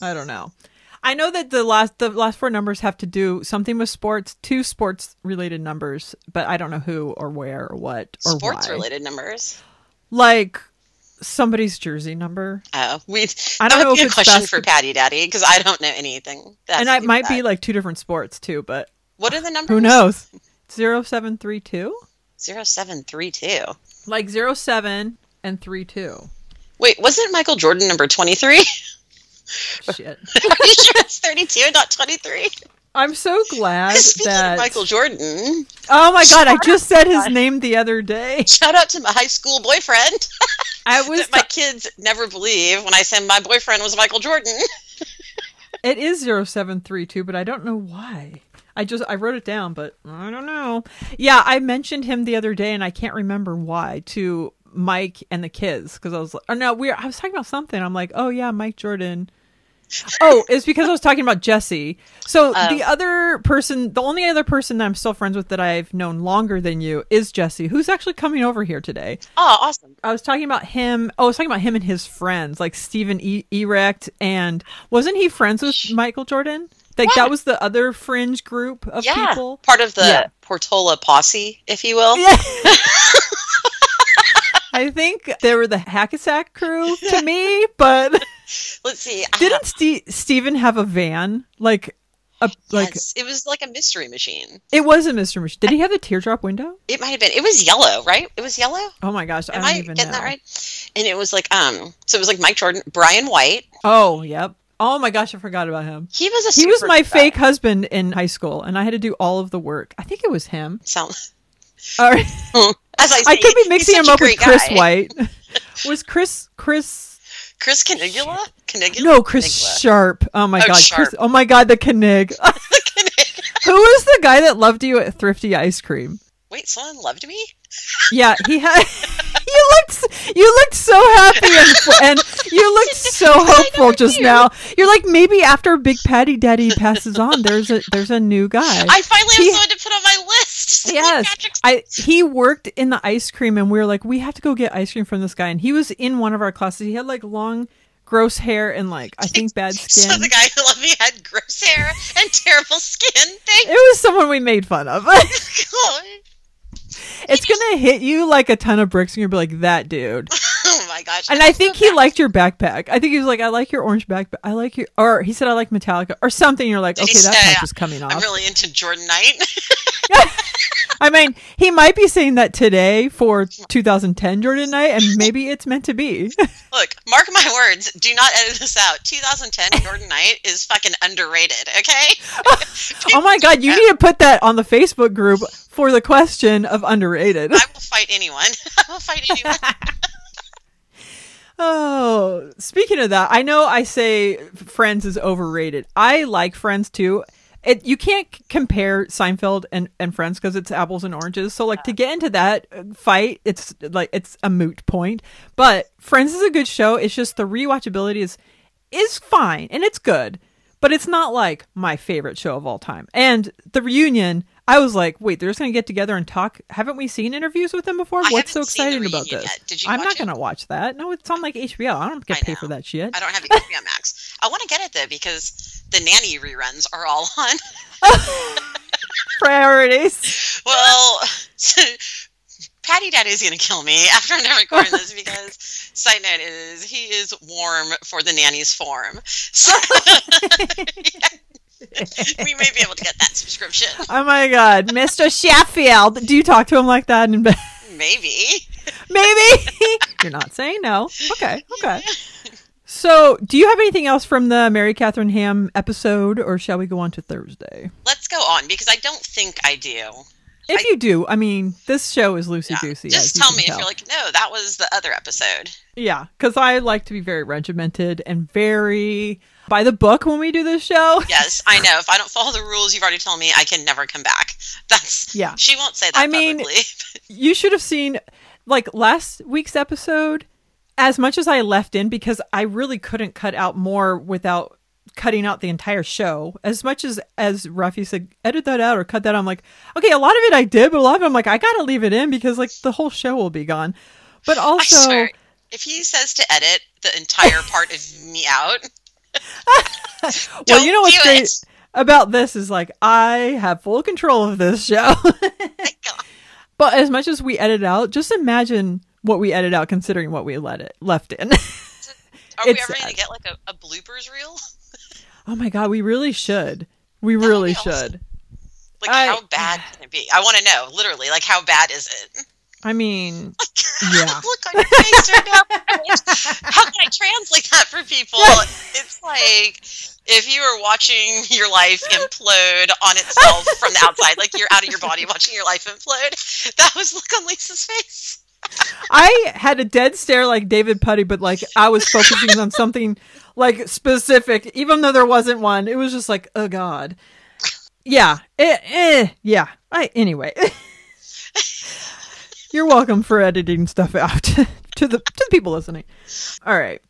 I don't know. I know that the last the last four numbers have to do something with sports, two sports-related numbers, but I don't know who or where or what or why. Sports-related numbers? Like somebody's jersey number. Oh, we. I don't that would know be if a it's question basketball. For Patty Daddy because I don't know anything. And it might that. be like two different sports too, but what are the numbers? Who knows? Zero seven three two. Zero seven three two. Like zero seven and three two. Wait, wasn't Michael Jordan number twenty three? Shit. Are you sure it's thirty-two and not twenty-three? I'm so glad that of Michael Jordan. Oh my God, I just said his God. name the other day. Shout out to my high school boyfriend. I was that my th- kids never believe when I said my boyfriend was Michael Jordan. It is zero seven three two, but I don't know why. I just I wrote it down, but I don't know. Yeah, I mentioned him the other day and I can't remember why to Mike and the kids because I was like, oh no, we I was talking about something. I'm like, "Oh yeah, Mike Jordan." Oh, it's because I was talking about Jesse. So um, the other person, the only other person that I'm still friends with that I've known longer than you is Jesse, who's actually coming over here today. Oh, awesome. I was talking about him. Oh, I was talking about him and his friends, like Steven e- Erect. And wasn't he friends with Michael Jordan? Like what? That was the other fringe group of yeah, people. Part of the yeah. Portola posse, if you will. Yeah. I think they were the Hackensack crew to me, but... Let's see. Didn't St- Steven have a van? Like, a like yes, it was like a mystery machine. It was a mystery machine. Did I, he have the teardrop window? It might have been. It was yellow, right? It was yellow. Oh my gosh, Am I don't I even getting know. that right? And it was like um, so it was like Mike Jordan, Brian White. Oh yep. Oh my gosh, I forgot about him. He was a super he was my guy. fake husband in high school, and I had to do all of the work. I think it was him. Sounds. All right. As I say, I could be mixing him up with guy. Chris White. Was Chris Chris? Chris Canigula? Canigula? No, Chris Canigula. Sharp. Oh my oh, God. Chris, oh my God, the Canig. The Canig. Who was the guy that loved you at Thrifty Ice Cream? Wait, someone loved me? Yeah, he had. you looked, you looked so happy and, and you looked so hopeful just now. You're like, maybe after Big Patty Daddy passes on, there's a there's a new guy. I finally have he, someone to put on my list. Yes, I, he worked in the ice cream, and we were like, we have to go get ice cream from this guy. And he was in one of our classes. He had like long, gross hair and like I think bad skin. So the guy who loved me had gross hair and terrible skin. Thanks. It was someone we made fun of. It's going to hit you like a ton of bricks and you'll be like, that dude. Oh my gosh. And I think he liked your backpack. I think he was like, I like your orange backpack. I like your, or he said, I like Metallica or something. You're like, Did okay, that say, patch is coming off. I'm really into Jordan Knight. I mean, he might be saying that today for two thousand ten Jordan Knight, and maybe it's meant to be. Look, mark my words. Do not edit this out. two thousand ten Jordan Knight is fucking underrated, okay? Oh my God, you need to put that on the Facebook group for the question of underrated. I will fight anyone. I will fight anyone. Oh, speaking of that, I know I say Friends is overrated. I like Friends too. It, you can't compare Seinfeld and, and Friends because it's apples and oranges. So like to get into that fight, it's like it's a moot point. But Friends is a good show. It's just the rewatchability is is fine and it's good, but it's not like my favorite show of all time. And the reunion, I was like, wait, they're just gonna get together and talk. Haven't we seen interviews with them before? I What's so exciting about this? Yet. Did you I'm not it? gonna watch that. No, it's on like H B O. I don't get paid for that shit. I don't have H B O Max. I want to get it though because the nanny reruns are all on. Priorities. Well, so, Patty Daddy is going to kill me after I'm done recording this because, side note is, he is warm for the nanny's form. So, yeah. We may be able to get that subscription. Oh my God. Mister Sheffield. Do you talk to him like that in bed? Maybe. maybe. You're not saying no. Okay, okay. So, do you have anything else from the Mary Katharine Ham episode, or shall we go on to Thursday? Let's go on, because I don't think I do. If I, you do, I mean, this show is loosey-goosey. Yeah, just tell me tell. if you're like, no, that was the other episode. Yeah, because I like to be very regimented and very by the book when we do this show. Yes, I know. If I don't follow the rules you've already told me, I can never come back. That's yeah. She won't say that I mean, publicly. You should have seen, like, last week's episode, as much as I left in, because I really couldn't cut out more without cutting out the entire show, as much as as Rafi said, edit that out or cut that out, I'm like, okay, a lot of it I did, but a lot of it I'm like, I gotta leave it in because like the whole show will be gone. But also, I swear, if he says to edit the entire part of me out, well, you know what's great it. about this is like I have full control of this show. But as much as we edit out, just imagine what we edit out considering what we let it left in. So are it's we ever gonna get like a, a bloopers reel? Oh my God, we really should. We really should. Like, I, how bad can it be? I want to know, literally, like, how bad is it? I mean, like, yeah. Look on your face right now. How can I translate that for people? It's like if you were watching your life implode on itself from the outside, like you're out of your body watching your life implode. That was look on Lisa's face. I had a dead stare like David Putty, but like I was focusing on something like specific, even though there wasn't one. It was just like, oh God. Yeah. Eh, eh, yeah. I, anyway, you're welcome for editing stuff out to the, to the people listening. All right.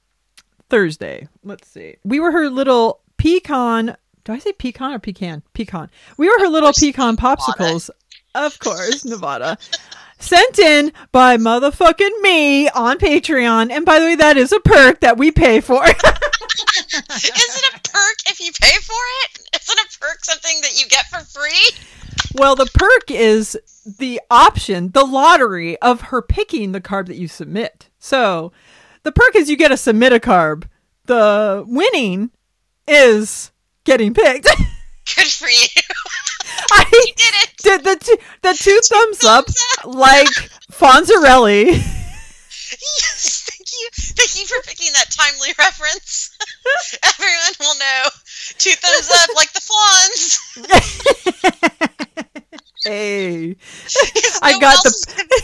Thursday. Let's see. We were her little pecan. Do I say pecan or pecan? Pecan. We were her little pecan popsicles. Of course, Nevada. Sent in by motherfucking me on Patreon. And by the way, that is a perk that we pay for. Is it a perk if you pay for it? Isn't a perk something that you get for free? Well, the perk is the option, the lottery of her picking the carb that you submit. So the perk is you get to submit a carb. The winning is getting picked. Good for you. I you did it. Did the two, the two thumbs, thumbs up, up like Fonzarelli. Yes, thank you. Thank you for picking that timely reference. Everyone will know. Two thumbs up like the Fonz. Hey. No I got the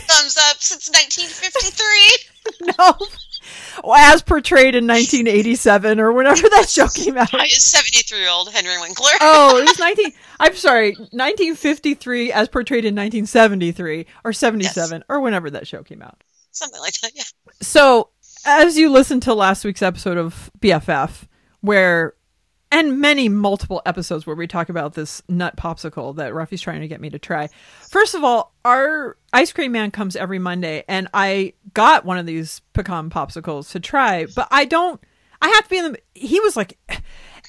thumbs up since nineteen fifty-three. No. Well, as portrayed in nineteen eighty-seven or whenever that show came out. I is seventy-three-year-old Henry Winkler. Oh, it was nineteen. I'm sorry, nineteen fifty-three as portrayed in nineteen seventy-three or seventy-seven, yes, or whenever that show came out. Something like that, yeah. So, as you listened to last week's episode of B F F, where, and many multiple episodes where we talk about this nut popsicle that Ruffy's trying to get me to try. First of all, our ice cream man comes every Monday, and I got one of these pecan popsicles to try, but I don't, I have to be in the, he was like,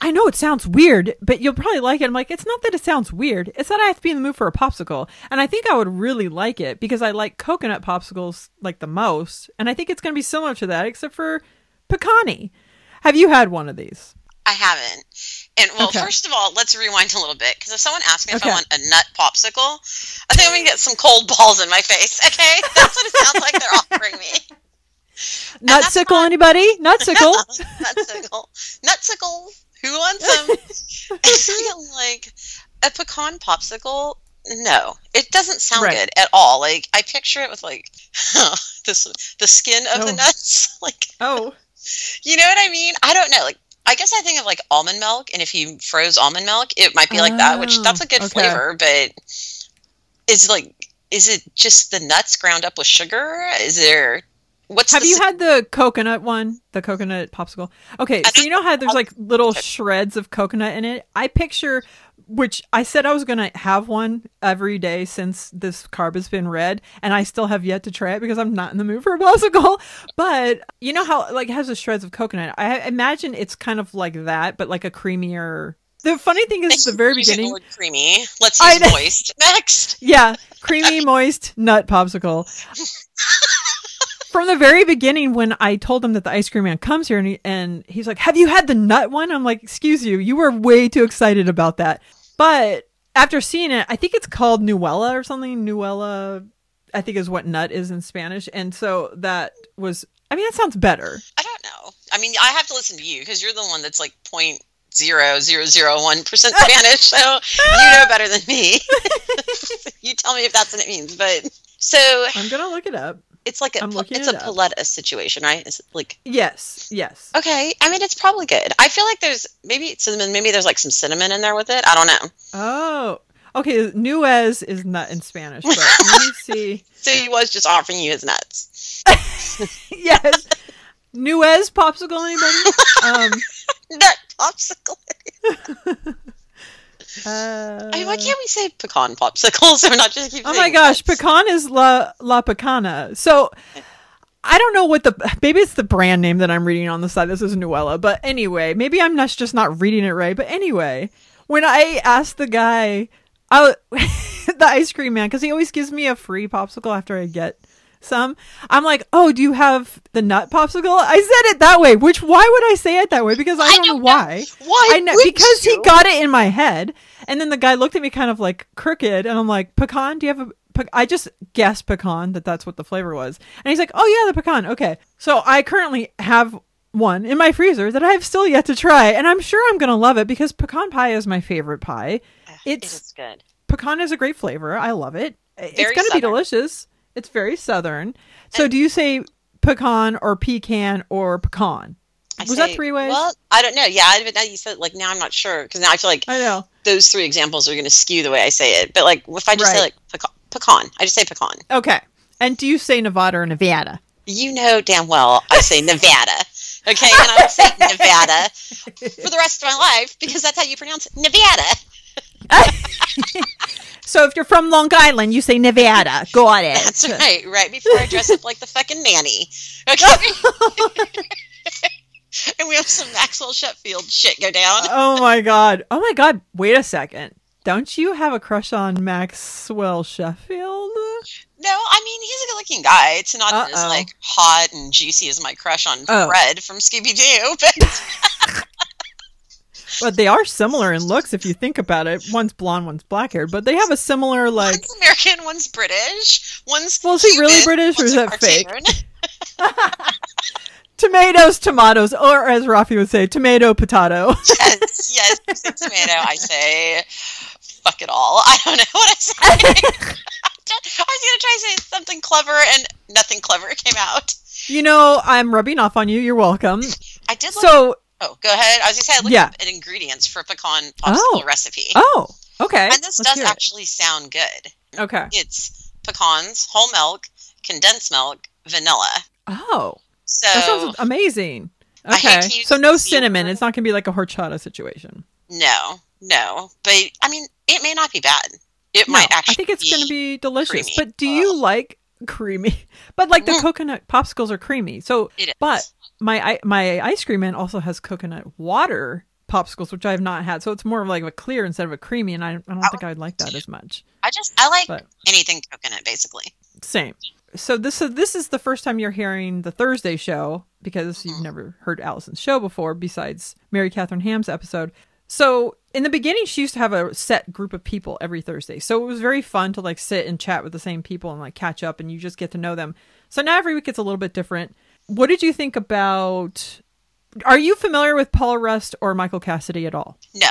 I know it sounds weird, but you'll probably like it. I'm like, it's not that it sounds weird. It's that I have to be in the mood for a popsicle. And I think I would really like it because I like coconut popsicles like the most. And I think it's going to be similar to that, except for pecan-y. Have you had one of these? I haven't. And well, okay. First of all, let's rewind a little bit. Because if someone asked me if okay. I want a nut popsicle, I think I'm going to get some cold balls in my face. Okay? That's what it sounds like they're offering me. Nutsicle, not... anybody? Nutsicle? Nutsicle. Nutsicle. Who wants them? And like, a pecan popsicle? No. It doesn't sound right. good at all. Like, I picture it with like, huh, this, the skin of oh. the nuts. Like, oh. You know what I mean? I don't know. Like, I guess I think of like almond milk, and if you froze almond milk, it might be like oh, that, which that's a good okay. flavor, but it's like, is it just the nuts ground up with sugar? Is there, what's Have the... you had the coconut one? The coconut popsicle? Okay, so you know how there's like little shreds of coconut in it? I picture, which I said I was going to have one every day since this carb has been read, and I still have yet to try it because I'm not in the mood for a popsicle. But you know how like it has the shreds of coconut? I imagine it's kind of like that, but like a creamier. The funny thing is, at the very beginning, creamy. Let's use I... moist next. Yeah, creamy, moist nut popsicle. From the very beginning, when I told him that the ice cream man comes here and, he, and he's like, have you had the nut one? I'm like, excuse you, you were way too excited about that. But after seeing it, I think it's called Nuella or something. Nuella I think is what nut is in Spanish. And so that was, I mean, that sounds better. I don't know. I mean, I have to listen to you because you're the one that's like point zero zero zero one percent Spanish. So you know better than me. You tell me if that's what it means. But so I'm going to look it up. It's like a, it's it a paleta situation, right? Is it like yes, yes. Okay, I mean it's probably good. I feel like there's maybe cinnamon, maybe there's like some cinnamon in there with it. I don't know. Oh, okay. Nuez is nut in Spanish, but let me see. So he was just offering you his nuts. Yes, Nuez popsicle. Anybody? Um, nut popsicle. Uh, I mean, why can't we say pecan popsicles or not just keep saying? Oh my gosh, nuts. Pecan is La La Pecana. So I don't know what the maybe it's the brand name that I'm reading on the side. This is Nuella, but anyway, maybe I'm not just not reading it right. But anyway, when I asked the guy, I, the ice cream man, because he always gives me a free popsicle after I get some, I'm like, oh, do you have the nut popsicle? I said it that way, which why would I say it that way? Because I don't, I don't know why. Know. Why? I know, because you? He got it in my head, and then the guy looked at me kind of like crooked, and I'm like, pecan? Do you have a? Pe-? I just guessed pecan that that's what the flavor was, and he's like, oh yeah, the pecan. Okay, so I currently have one in my freezer that I have still yet to try, and I'm sure I'm gonna love it because pecan pie is my favorite pie. Ugh, it's it is good. Pecan is a great flavor. I love it. Very it's gonna southern. Be delicious. It's very southern. So and do you say pecan or pecan or pecan? I Was say, that three ways? Well, I don't know. Yeah, I, but now you said like now I'm not sure because now I feel like I know those three examples are going to skew the way I say it. But like if I just right. say like pecan, pecan, I just say pecan. Okay. And do you say Nevada or Nevada? You know damn well I say Nevada. Okay, and I will say Nevada for the rest of my life because that's how you pronounce it, Nevada. So if you're from Long Island, you say Nevada. Got it. That's right. Right before I dress up like the fucking nanny. Okay. And we have some Maxwell Sheffield shit go down. Oh my god. Oh my god. Wait a second. Don't you have a crush on Maxwell Sheffield? No, I mean he's a good-looking guy. It's not Uh-oh. as like hot and juicy as my crush on oh. Fred from Scooby-Doo, but. But they are similar in looks if you think about it. One's blonde, one's black haired, but they have a similar like. One's American, one's British, one's. Well, is he really British or is that fake? Tomatoes, tomatoes, or as Rafi would say, tomato, potato. Yes, yes. You say tomato, I say fuck it all. I don't know what I say. I was gonna try to say something clever, and nothing clever came out. You know, I'm rubbing off on you. You're welcome. I did. Look so. Oh, go ahead. I was just saying, look yeah. at ingredients for pecan popsicle oh. recipe. Oh, okay. And this Let's does actually sound good. Okay. It's pecans, whole milk, condensed milk, vanilla. Oh, so that sounds amazing. Okay, so no cinnamon. It's not going to be like a horchata situation. No, no. But I mean, it may not be bad. It no, might actually. I think it's going to be delicious. Creamy. But do oh. you like creamy? But like the mm. coconut popsicles are creamy. So, it is. But. My my ice cream man also has coconut water popsicles, which I have not had. So it's more of like a clear instead of a creamy, and I, I don't I think I'd like that as much. I just I like but, anything coconut, basically. Same. So this so this is the first time you're hearing the Thursday show because mm-hmm. you've never heard Allison's show before, besides Mary Katharine Ham's episode. So in the beginning, she used to have a set group of people every Thursday. So it was very fun to like sit and chat with the same people and like catch up, and you just get to know them. So now every week it's a little bit different. What did you think about, are you familiar with Paul Rust or Michael Cassidy at all? No,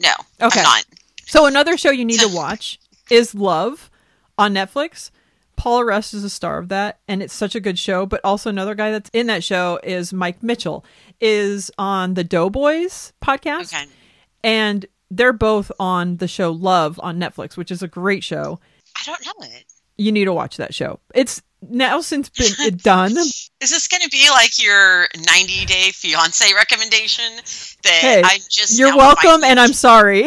no, okay. I'm not. So another show you need to watch is Love on Netflix. Paul Rust is the star of that, and it's such a good show. But also another guy that's in that show is Mike Mitchell, is on the Doughboys podcast. Okay. And they're both on the show Love on Netflix, which is a great show. I don't know it. You need to watch that show. It's now since been done. Is this going to be like your ninety day fiance recommendation? That hey, I just you're welcome, and I'm sorry.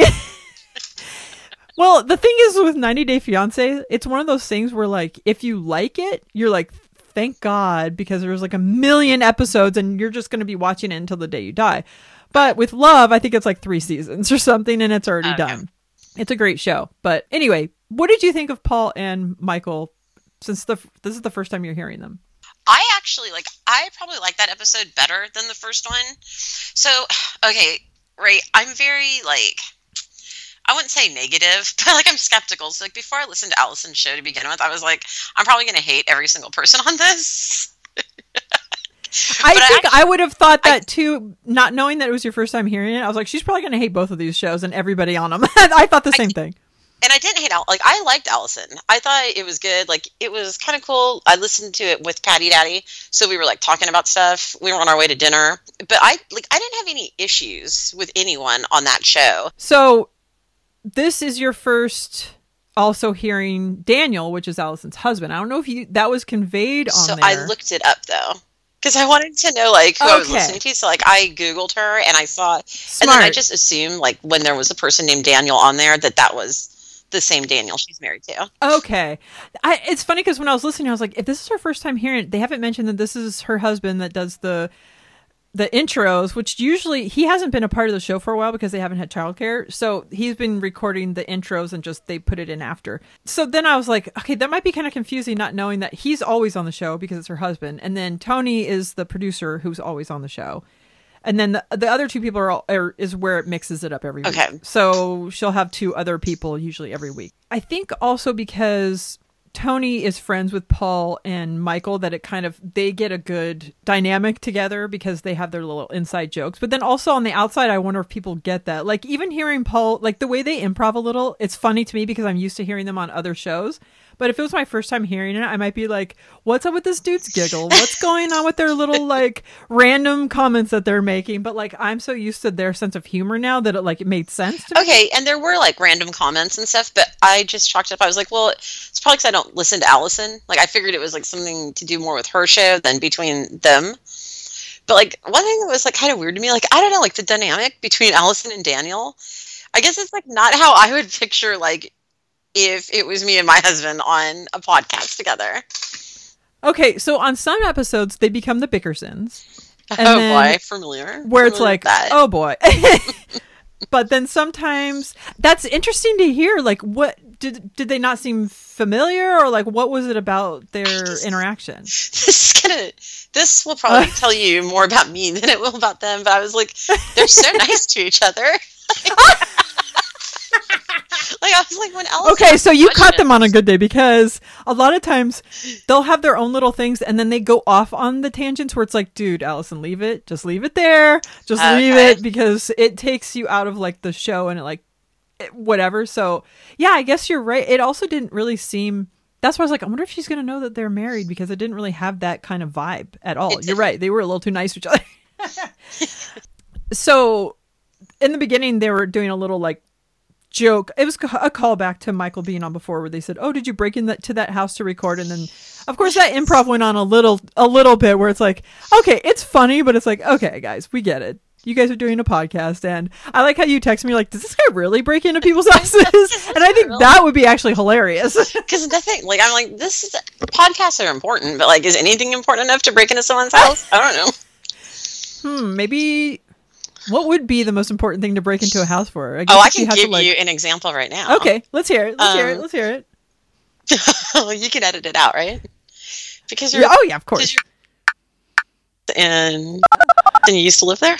Well, the thing is with ninety day fiance, it's one of those things where like if you like it, you're like thank God because there's like a million episodes, and you're just going to be watching it until the day you die. But with Love, I think it's like three seasons or something, and it's already okay. done. It's a great show, but anyway. What did you think of Paul and Michael since the this is the first time you're hearing them? I actually like I probably like that episode better than the first one. So, okay, right, I'm very like I wouldn't say negative, but like I'm skeptical. So like before I listened to Allison's show to begin with, I was like, I'm probably going to hate every single person on this. I but think I, actually, I would have thought that I, too, not knowing that it was your first time hearing it. I was like, she's probably going to hate both of these shows and everybody on them. I thought the same I, thing. And I didn't hate Al. Like, I liked Allison. I thought it was good. Like, it was kind of cool. I listened to it with Patty Daddy. So we were, like, talking about stuff. We were on our way to dinner. But I, like, I didn't have any issues with anyone on that show. So this is your first also hearing Daniel, which is Allison's husband. I don't know if you, that was conveyed on so there. So I looked it up, though. Because I wanted to know, like, who okay. I was listening to. So, like, I Googled her, and I saw. Smart. And then I just assumed, like, when there was a person named Daniel on there, that that was the same Daniel she's married to. Okay. I, it's funny because when I was listening, I was like, if this is her first time hearing it, they haven't mentioned that this is her husband that does the the intros, which usually he hasn't been a part of the show for a while because they haven't had childcare. So he's been recording the intros and just they put it in after. So then I was like, okay, that might be kind of confusing not knowing that he's always on the show because it's her husband. And then Tony is the producer who's always on the show. And then the, the other two people are, all, are is where it mixes it up every week. Okay. So she'll have two other people usually every week. I think also because Tony is friends with Paul and Michael that it kind of, they get a good dynamic together because they have their little inside jokes. But then also on the outside, I wonder if people get that. Like even hearing Paul, like the way they improv a little, it's funny to me because I'm used to hearing them on other shows. But if it was my first time hearing it, I might be like, what's up with this dude's giggle? What's going on with their little, like, random comments that they're making? But, like, I'm so used to their sense of humor now that it, like, it made sense to me. Okay, and there were, like, random comments and stuff, but I just chalked it up. I was like, well, it's probably because I don't listen to Allison. Like, I figured it was, like, something to do more with her show than between them. But, like, one thing that was, like, kind of weird to me, like, I don't know, like, the dynamic between Allison and Daniel, I guess it's, like, not how I would picture, like, if it was me and my husband on a podcast together. Okay, so on some episodes, they become the Bickersons. And oh boy, familiar. Where familiar it's like, oh boy. But then sometimes, that's interesting to hear. Like, what did did they not seem familiar? Or like, what was it about their just, interaction? This is gonna, this will probably tell you more about me than it will about them. But I was like, they're so nice to each other. Like I was like when Allison okay, so you caught them on a good day because a lot of times they'll have their own little things and then they go off on the tangents where it's like, dude, Allison, leave it. Just leave it there. Just okay. leave it because it takes you out of like the show and it like it, whatever. So yeah, I guess you're right. It also didn't really seem. That's why I was like, I wonder if she's gonna know that they're married because it didn't really have that kind of vibe at all. You're right. They were a little too nice to each other. So in the beginning, they were doing a little like. Joke. It was a callback to Michael being on before where they said, oh, did you break in that to that house to record? And then of course that improv went on a little a little bit where it's like, okay, it's funny, but it's like, okay guys, we get it, you guys are doing a podcast. And I like how you text me like, does this guy really break into people's houses? And I think that would be actually hilarious because nothing like I'm like this is podcasts are important, but like is anything important enough to break into someone's house? I don't know. Hmm maybe. What would be the most important thing to break into a house for? I guess oh, I can give to, like... you an example right now. Okay, let's hear it. Let's um, hear it. Let's hear it. You can edit it out, right? Because you're. Oh yeah, of course. And then you used to live there.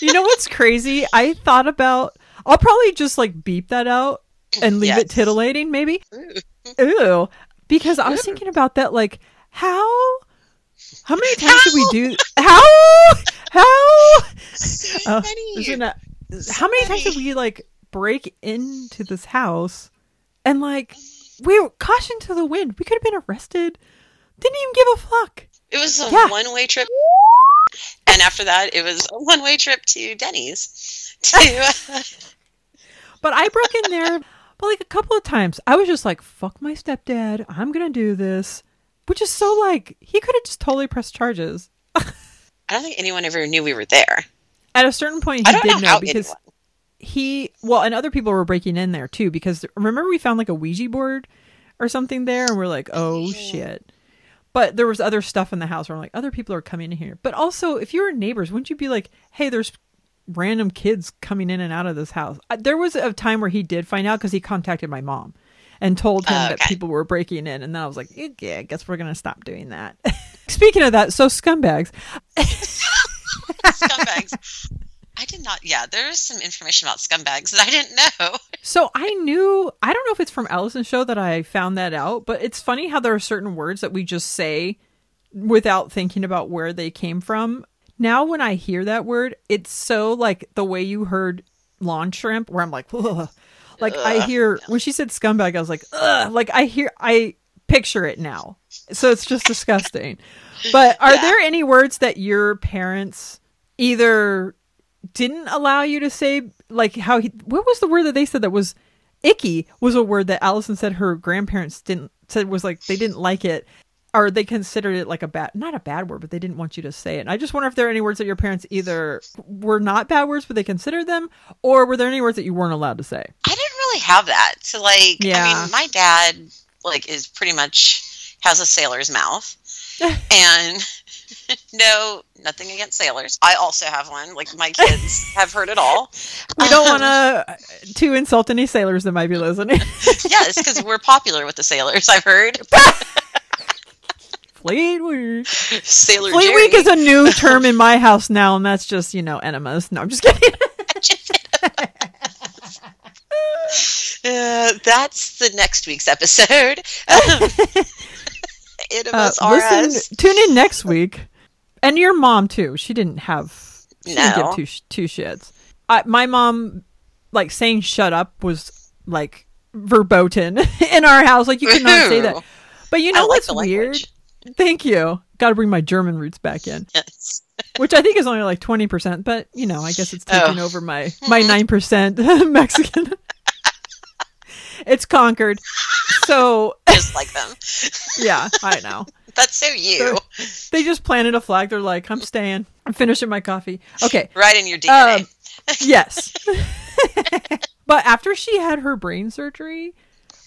You know what's crazy? I thought about. I'll probably just like beep that out and leave yes. it titillating, maybe. Ooh. Ooh, because I was thinking about that, like how. How many times how? did we do? How? How? So uh, many. Not, so how many, many times did we like break into this house and like we were cautioned to the wind? We could have been arrested. Didn't even give a fuck. It was a yeah. one-way trip, and after that, it was a one-way trip to Denny's. To. But I broke in there, but like a couple of times, I was just like, "Fuck my stepdad. I'm gonna do this." Which is so like, he could have just totally pressed charges. I don't think anyone ever knew we were there. At a certain point, he did know because he, well, and other people were breaking in there too. Because remember we found like a Ouija board or something there and we're like, oh shit. But there was other stuff in the house where I'm like, other people are coming in here. But also if you were neighbors, wouldn't you be like, hey, there's random kids coming in and out of this house. There was a time where he did find out because he contacted my mom. And told him oh, okay. that people were breaking in. And then I was like, yeah, I guess we're going to stop doing that. Speaking of that, so scumbags. Scumbags. I did not. Yeah, there is some information about scumbags that I didn't know. So I knew, I don't know if it's from Allison's show that I found that out, but it's funny how there are certain words that we just say without thinking about where they came from. Now when I hear that word, it's so like the way you heard lawn shrimp, where I'm like, ugh. Like ugh. I hear, when she said scumbag, I was like, ugh. Like I hear, I picture it now. So it's just disgusting. But are yeah. there any words that your parents either didn't allow you to say, like how he, what was the word that they said that was icky, was a word that Allison said her grandparents didn't, said was like, they didn't like it, or they considered it like a bad, not a bad word, but they didn't want you to say it. And I just wonder if there are any words that your parents either were not bad words, but they considered them, or were there any words that you weren't allowed to say? I didn't really have that. So like, yeah. I mean, my dad like is pretty much has a sailor's mouth and no, nothing against sailors. I also have one. Like, my kids have heard it all. We don't um, want to to insult any sailors that might be listening. Yes, because we're popular with the sailors, I've heard. Fleet Week. Sailor Fleet Jerry. Week is a new term in my house now, and that's just, you know, enemas. No, I'm just kidding. uh, that's the next week's episode. Um, Uh, listen, tune in next week. And your mom too, she didn't have she no. didn't give two, sh- two shits. I, my mom, like saying shut up was like verboten in our house, like you cannot say that. But you know like what's weird? Thank you, gotta bring my German roots back in. Yes. Which I think is only like twenty percent, but you know, I guess it's taking oh. over my my nine percent Mexican. It's conquered. So just like them. Yeah, I know. That's so you. They're, they just planted a flag. They're like, I'm staying. I'm finishing my coffee. Okay. Right in your D N A. Um, yes. But after she had her brain surgery,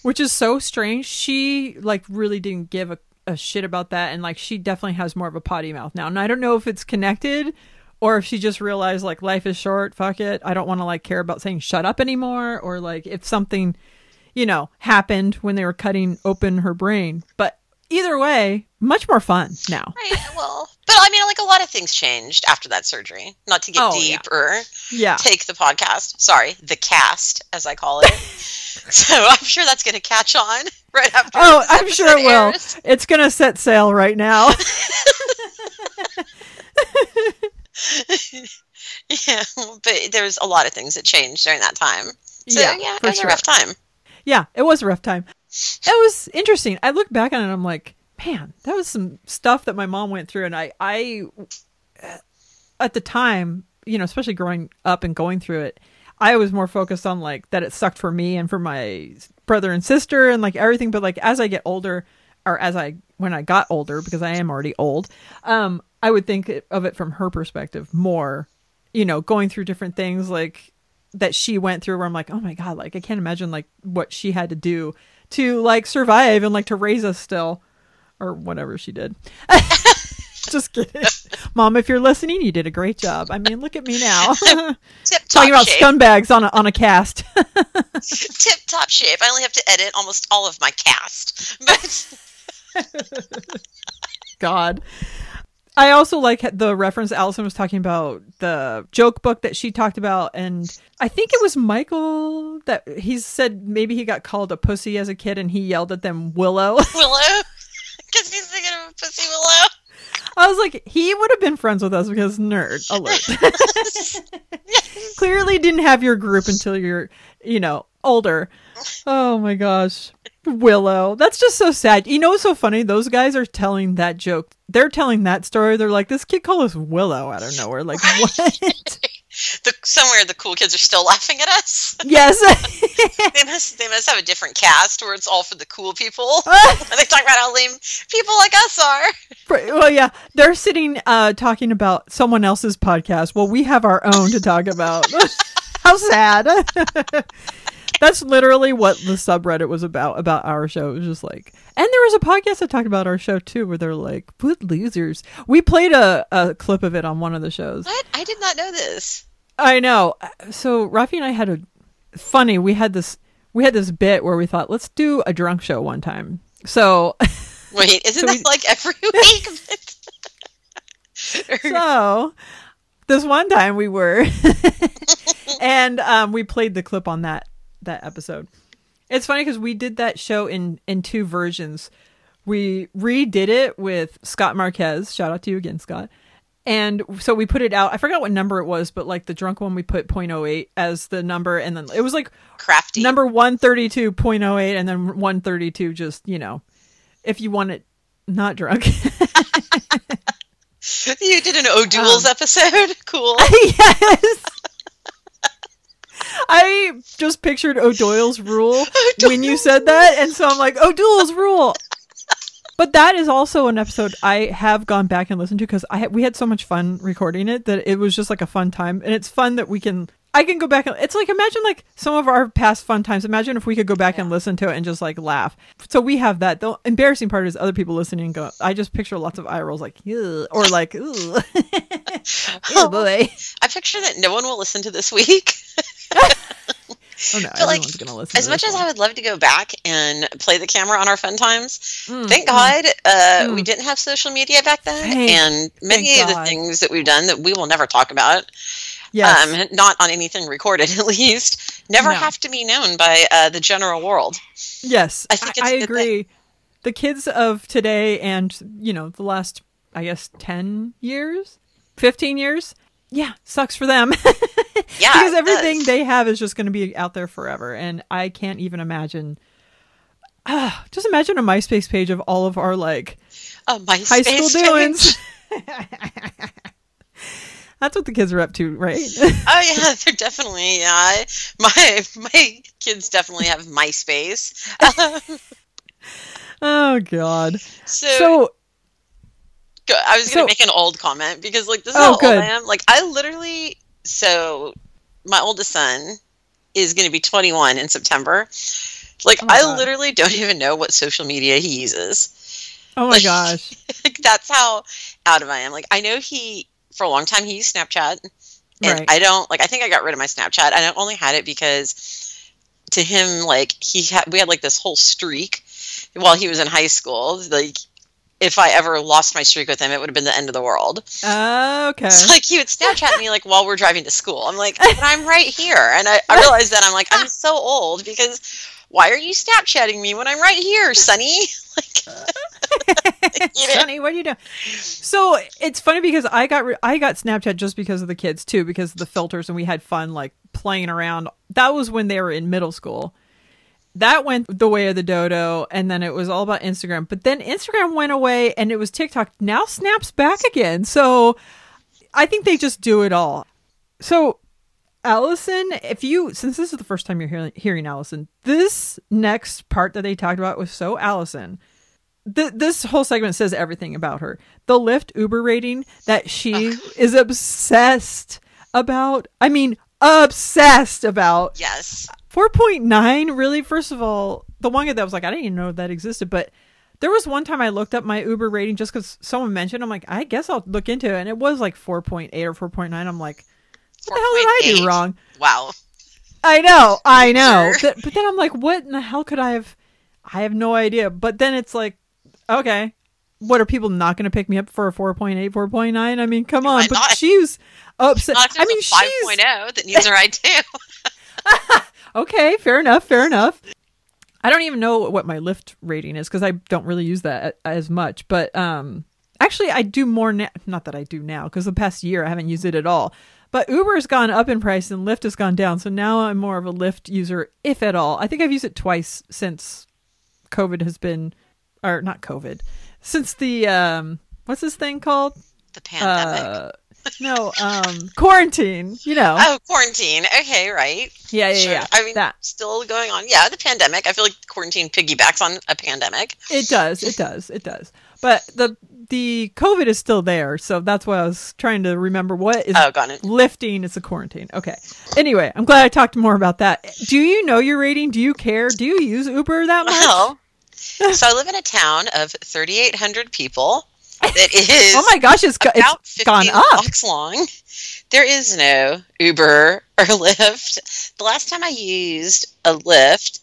which is so strange, she like really didn't give a, a shit about that. And like, she definitely has more of a potty mouth now. And I don't know if it's connected or if she just realized like life is short. Fuck it. I don't want to like care about saying shut up anymore. Or like if something, you know, happened when they were cutting open her brain. But either way, much more fun now. Right. Well, but I mean, like a lot of things changed after that surgery. Not to get oh, deep yeah. or yeah. take the podcast. Sorry, the cast, as I call it. So I'm sure that's going to catch on right after. Oh, this I'm sure it airs. Will. It's going to set sail right now. Yeah, but there's a lot of things that changed during that time. So yeah, yeah it was sure. a rough time. Yeah, it was a rough time. It was interesting. I look back on it and I'm like, man, that was some stuff that my mom went through. And I, I, at the time, you know, especially growing up and going through it, I was more focused on like that it sucked for me and for my brother and sister and like everything. But like as I get older or as I, when I got older, because I am already old, um, I would think of it from her perspective more, you know, going through different things like that she went through where I'm like, oh my God, like I can't imagine like what she had to do to like survive and like to raise us still or whatever she did. Just kidding. Mom, if you're listening, you did a great job. I mean, look at me now. Tip Talking about shape. Scumbags on a, on a cast. Tip top shape. I only have to edit almost all of my cast. But God. I also like the reference Allison was talking about, the joke book that she talked about. And I think it was Michael that he said maybe he got called a pussy as a kid and he yelled at them, Willow. Willow? Because he's thinking of a pussy Willow. I was like, he would have been friends with us because nerd alert. Clearly didn't have your group until you're, you know, older. Oh my gosh. Willow. That's just so sad. You know what's so funny? Those guys are telling that joke. They're telling that story. They're like, this kid called us Willow out of nowhere. Like, right? What? The, somewhere the cool kids are still laughing at us. Yes. they must They must have a different cast where it's all for the cool people. And they talk about how lame people like us are. Well, yeah. They're sitting uh, talking about someone else's podcast. Well, we have our own to talk about. How sad. That's literally what the subreddit was about, about our show. It was just like, and there was a podcast that talked about our show too, where they're like, what losers. We played a, a clip of it on one of the shows. What? I did not know this. I know. So Rafi and I had a funny, we had this, we had this bit where we thought, let's do a drunk show one time. So. Wait, isn't so that we, like every week? So this one time we were. And um, we played the clip on that that episode. It's funny because we did that show in, in two versions. We redid it with Scott Marquez. Shout out to you again, Scott. And so we put it out. I forgot what number it was, but like the drunk one, we put zero point zero eight as the number. And then it was like crafty number one thirty-two point zero eight and then one thirty-two, just, you know, if you want it not drunk. You did an O'Doul's um, episode. Cool. Yes. I just pictured O'Doyle's rule O'Doyle's when you said that. And so I'm like, O'Doul's rule. But that is also an episode I have gone back and listened to because I ha- we had so much fun recording it that it was just like a fun time. And it's fun that we can, I can go back. And it's like, imagine like some of our past fun times. Imagine if we could go back yeah. and listen to it and just like laugh. So we have that. The embarrassing part is other people listening go, I just picture lots of eye rolls like, ew, or like, ew. Oh boy. I picture that no one will listen to this week. Oh, no, but like, gonna listen as to much as one. I would love to go back and play the camera on our fun times, mm, thank mm, God uh, mm. we didn't have social media back then, thank, and many of God. the things that we've done that we will never talk about, yes. um, not on anything recorded at least, never no. have to be known by uh, the general world. Yes, I, think it's I, I agree. Thing. The kids of today and, you know, the last, I guess, ten years, fifteen years, yeah, sucks for them. Yeah, because everything does. They have is just going to be out there forever. And I can't even imagine. Uh, just imagine a MySpace page of all of our like a MySpace high school doings. That's what the kids are up to, right? Oh, yeah, they're definitely. Uh, my my kids definitely have MySpace. Um, oh, God. So. so I was going to so, make an old comment because, like, this is oh, how good. old I am. Like, I literally. So my oldest son is going to be twenty-one in September. Like, oh I God. literally don't even know what social media he uses. Oh, my like, gosh. Like, that's how out of I am. Like, I know he, for a long time, he used Snapchat. And right. I don't, like, I think I got rid of my Snapchat. I only had it because to him, like, he had, we had, like, this whole streak while he was in high school. Like, if I ever lost my streak with him, it would have been the end of the world. Oh, okay. So, like, he would Snapchat me, like, while we're driving to school. I'm like, but I'm right here. And I, I realized that I'm like, I'm so old because why are you Snapchatting me when I'm right here, Sonny? Like, Sonny, what are you doing? So it's funny because I got, re- I got Snapchat just because of the kids too, because of the filters and we had fun, like, playing around. That was when they were in middle school. That went the way of the dodo, and then it was all about Instagram. But then Instagram went away, and it was TikTok. Now Snap's back again. So I think they just do it all. So Allison, if you, since this is the first time you're hearing, hearing Allison, this next part that they talked about was so Allison. Th- this whole segment says everything about her. The Lyft Uber rating that she Ugh. is obsessed about. I mean, obsessed about. Yes. four point nine, really? First of all, the one that was like, I didn't even know that existed. But there was one time I looked up my Uber rating just because someone mentioned, I'm like, I guess I'll look into it. And it was like four point eight or four point nine. I'm like, what the hell did I do wrong? Wow. I know. I know. Sure. But then I'm like, what in the hell could I have? I have no idea. But then it's like, okay, what are people not going to pick me up for a four point eight, four point nine? I mean, come on. Why but not? She's upset. Not I mean, she's five point oh that needs her I do. Okay, fair enough, fair enough. I don't even know what my Lyft rating is because I don't really use that as much. But um, actually, I do more now. Na- not that I do now because the past year I haven't used it at all. But Uber has gone up in price and Lyft has gone down. So now I'm more of a Lyft user, if at all. I think I've used it twice since COVID has been, or not COVID, since the, um, what's this thing called? The pandemic. Uh, No, um, quarantine, you know. Oh, quarantine. Okay, right. Yeah, yeah, sure. yeah. I mean, that. Still going on. Yeah, the pandemic. I feel like quarantine piggybacks on a pandemic. It does. It does. It does. But the the COVID is still there. So that's why I was trying to remember what is oh, got it. Lifting. It's a quarantine. Okay. Anyway, I'm glad I talked more about that. Do you know your rating? Do you care? Do you use Uber that much? Well, so I live in a town of thirty-eight hundred people. That is oh my gosh, it's, about it's fifteen gone up. Blocks long. There is no Uber or Lyft. The last time I used a Lyft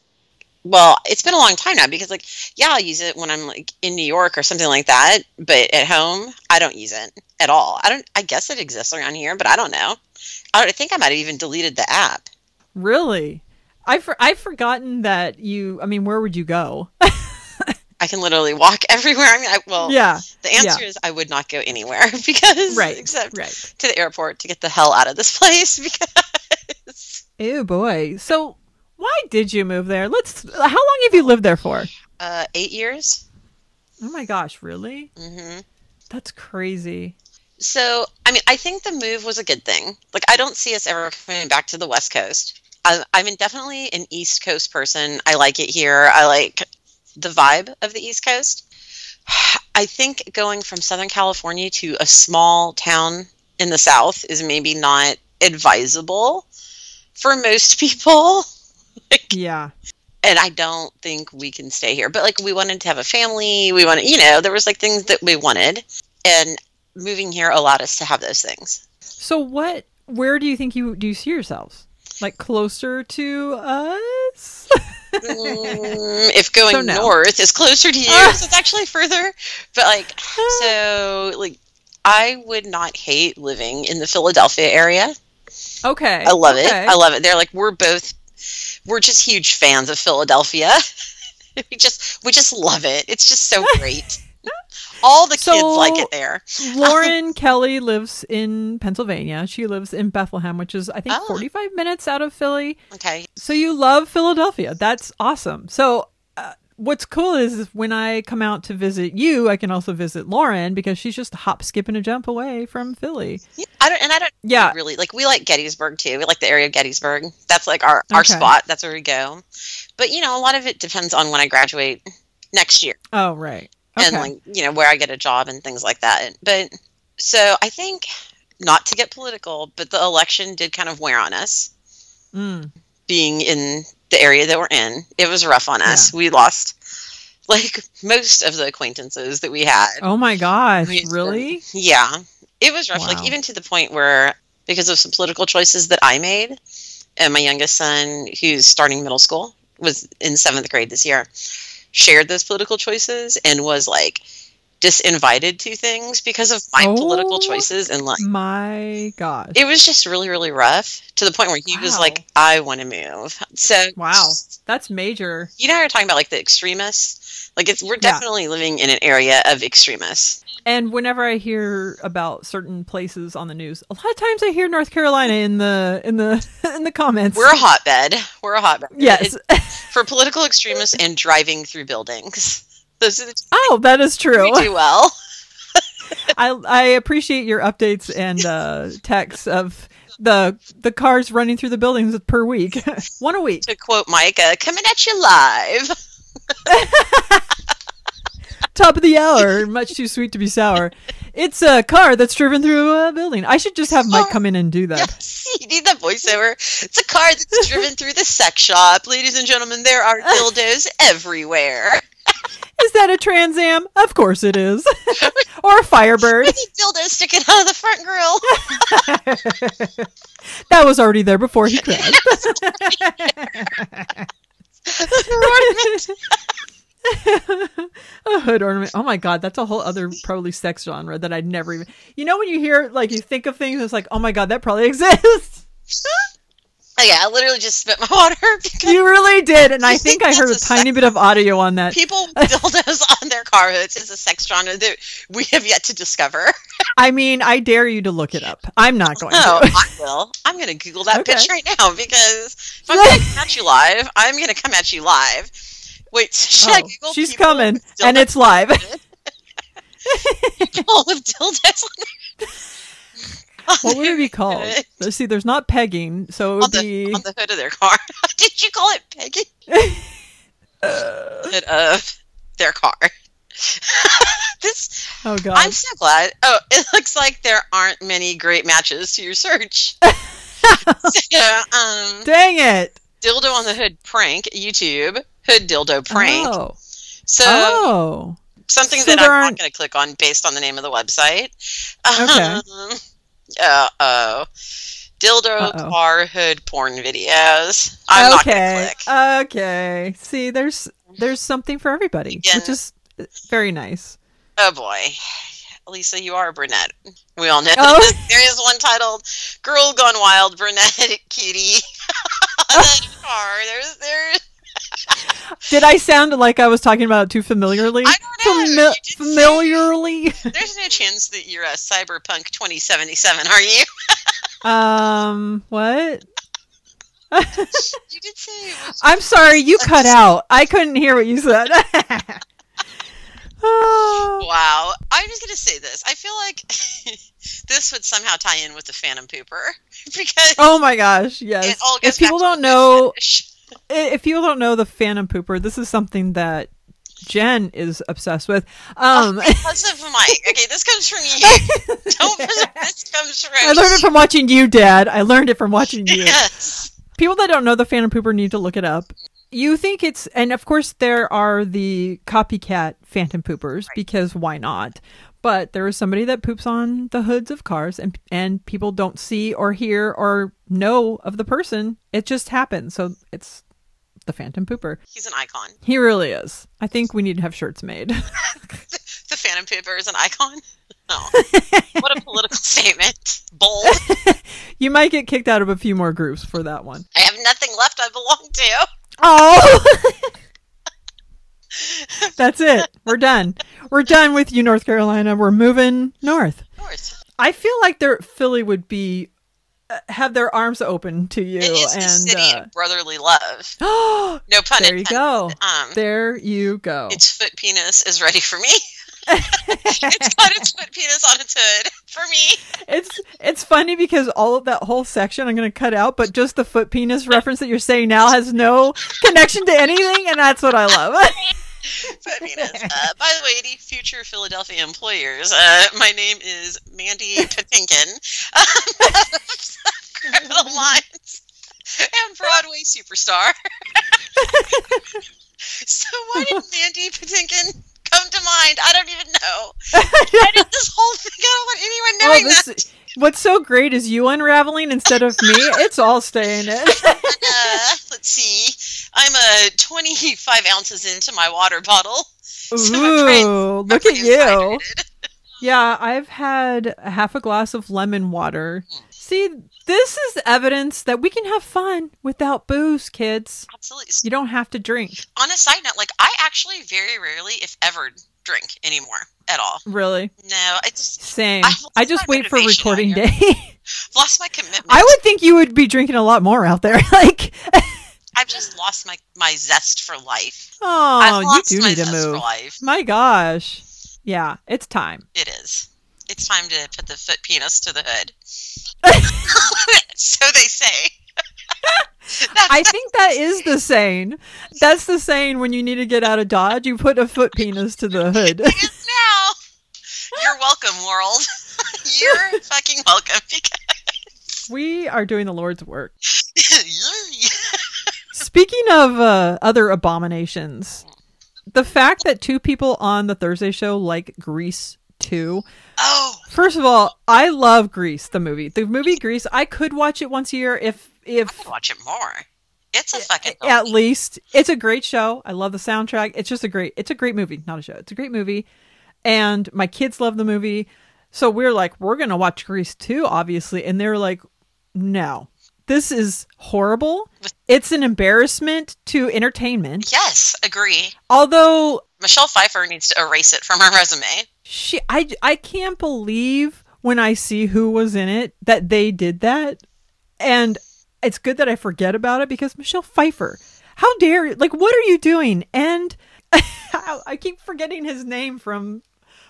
well, it's been a long time now because, like, yeah, I'll use it when I'm, like, in New York or something like that. But at home, I don't use it at all. I don't. I guess it exists around here, but I don't know. I, I think I might have even deleted the app. Really? I for, I've forgotten that you, I mean, where would you go? I can literally walk everywhere. I mean, I, well, yeah, the answer yeah. is I would not go anywhere because, right, except right. to the airport to get the hell out of this place because. Ew, boy. So why did you move there? Let's, how long have you lived there for? Uh, eight years. Oh my gosh, really? Mm-hmm. That's crazy. So, I mean, I think the move was a good thing. Like, I don't see us ever coming back to the West Coast. I, I'm definitely an East Coast person. I like it here. I like the vibe of the East Coast. I think going from Southern California to a small town in the South is maybe not advisable for most people. Like, yeah. And I don't think we can stay here. But, like, we wanted to have a family. We wanted, you know, there was, like, things that we wanted. And moving here allowed us to have those things. So what, where do you think you do you see yourselves? Like, closer to us? Mm, if going so no. north is closer to you, uh, so it's actually further. But, like, so, like, I would not hate living in the Philadelphia area. Okay. I love okay. it. I love it. They're like, we're both, we're just huge fans of Philadelphia. we just, we just love it. It's just so great. All the kids so, like it there. Lauren Kelly lives in Pennsylvania. She lives in Bethlehem, which is, I think, oh. forty-five minutes out of Philly. Okay. So you love Philadelphia. That's awesome. So uh, what's cool is, is when I come out to visit you, I can also visit Lauren because she's just a hop, skip, and a jump away from Philly. Yeah, I don't, and I don't yeah. really, like, we like Gettysburg, too. We like the area of Gettysburg. That's, like, our, our okay. spot. That's where we go. But, you know, a lot of it depends on when I graduate next year. Oh, right. Okay. And, like, you know, where I get a job and things like that. But so I think, not to get political, but the election did kind of wear on us. Mm. Being in the area that we're in, it was rough on us. Yeah. We lost, like, most of the acquaintances that we had. Oh, my gosh. We, really? Yeah. It was rough. Wow. Like, even to the point where, because of some political choices that I made, and my youngest son, who's starting middle school, was in seventh grade this year, shared those political choices and was, like, disinvited to things because of my oh, political choices. And, like, my God, it was just really, really rough to the point where he wow. was like, I want to move. So wow, that's major. You know, you're talking about, like, the extremists. Like, it's, we're definitely yeah. living in an area of extremists. And whenever I hear about certain places on the news, a lot of times I hear North Carolina in the in the in the comments. We're a hotbed. We're a hotbed. Yes, it, for political extremists and driving through buildings. Those are the two oh, that is true. We do well. I I appreciate your updates and uh, texts of the the cars running through the buildings per week, one a week. To quote Micah, coming at you live. Top of the hour, much too sweet to be sour. It's a car that's driven through a building. I should just have Mike come in and do that. Yes, you need that voiceover. It's a car that's driven through the sex shop. Ladies and gentlemen, there are dildos everywhere. Is that a Trans Am? Of course it is. Or a Firebird. We need dildos sticking out of the front grill. That was already there before he crashed. A hood ornament. Oh my God, that's a whole other probably sex genre that I'd never even, you know, when you hear, like, you think of things, it's like, oh my God, that probably exists. Oh yeah, I literally just spit my water. You really did, and I think, think I heard a, a tiny bit of audio on that. People dildos on their car hoods is a sex genre that we have yet to discover. I mean, I dare you to look it up. I'm not going oh, to. Oh, I will. I'm going to Google that okay. bitch right now, because if I'm going to come at you live, I'm going to come at you live. Wait, so should oh, I Google she's coming, and it's live. People with dildos on their... on what would it be called? Let's see, there's not pegging, so it would on the, be... On the hood of their car. Did you call it pegging? uh... Hood of their car. This... Oh, God. I'm so glad. Oh, it looks like there aren't many great matches to your search. So, um, dang it! Dildo on the hood prank, YouTube. Hood dildo prank. Oh. So oh. something so that I'm aren't... not going to click on based on the name of the website. Okay. Um, uh oh. Dildo Uh-oh. Car hood porn videos. I'm okay. not gonna click. Okay. See, there's there's something for everybody, Again. which is very nice. Oh boy, Lisa, you are a brunette. We all know. Oh. There is one titled "Girl Gone Wild Brunette Cutie." That oh. car. There's there. Did I sound like I was talking about it too familiarly? I don't know. Fami- familiarly? There's no chance that you're a Cyberpunk twenty seventy-seven, are you? Um, what? You did say. I'm sorry, you cut out. I couldn't hear what you said. Oh. Wow. I'm just going to say this. I feel like this would somehow tie in with the Phantom Pooper. Because oh my gosh, yes. If people don't know... Finish. If people don't know the Phantom Pooper, this is something that Jen is obsessed with. Um, oh, because of Mike. Okay, this comes from you. Don't. This comes from. I learned you. it from watching you, Dad. I learned it from watching you. Yes. People that don't know the Phantom Pooper need to look it up. You think it's, and of course there are the copycat Phantom Poopers, right, because why not? But there is somebody that poops on the hoods of cars, and and people don't see or hear or know of the person. It just happens. So it's the Phantom Pooper. He's an icon. He really is. I think we need to have shirts made. the, the Phantom Pooper is an icon? No. What a political statement. Bold. You might get kicked out of a few more groups for that one. I have nothing left I belong to. Oh! That's it. We're done. We're done with you, North Carolina. We're moving north. North. I feel like their Philly would be uh, have their arms open to you. It is and, the city uh, of brotherly love. No pun intended. There you go. Um, there you go. Its foot penis is ready for me. It's got its foot penis on its hood for me. It's it's funny because all of that whole section I'm going to cut out, but just the foot penis reference that you're saying now has no connection to anything, and that's what I love. Foot penis. Uh, by the way, to future Philadelphia employers, uh, my name is Mandy Patinkin. Criminal Minds and Broadway superstar. So why did Mandy Patinkin come to mind? I don't even know. I did this whole thing. I don't want anyone knowing well, this, that. What's so great is you unraveling instead of me. It's all staying in. uh, let's see. I'm a uh, twenty-five ounces into my water bottle. Ooh, so my brain, my look at you. Yeah, I've had a half a glass of lemon water. Mm. See, this is evidence that we can have fun without booze, kids. Absolutely. You don't have to drink. On a side note, like, I actually very rarely, if ever, drink anymore at all. Really? No, I just... Same. I just wait for recording day. I've lost my commitment. I would think you would be drinking a lot more out there. Like... I've just lost my, my zest for life. Oh, you do need to move. My gosh. Yeah, it's time. It is. It's time to put the foot penis to the hood. So they say. I think that is the saying. That's the saying when you need to get out of Dodge, you put a foot penis to the hood. It is now. You're welcome, world. You're fucking welcome. Because... we are doing the Lord's work. Speaking of uh, other abominations, the fact that two people on the Thursday show like Grease two. Oh. First of all, I love Grease, the movie. The movie Grease, I could watch it once a year if... if I could watch it more. It's a fucking movie. At least. It's a great show. I love the soundtrack. It's just a great... It's a great movie. Not a show. It's a great movie. And my kids love the movie. So we're like, we're going to watch Grease two, obviously. And they're like, no. This is horrible. It's an embarrassment to entertainment. Yes, agree. Although... Michelle Pfeiffer needs to erase it from her resume. She, I, I can't believe when I see who was in it that they did that. And it's good that I forget about it because Michelle Pfeiffer, how dare you? Like, what are you doing? And I keep forgetting his name from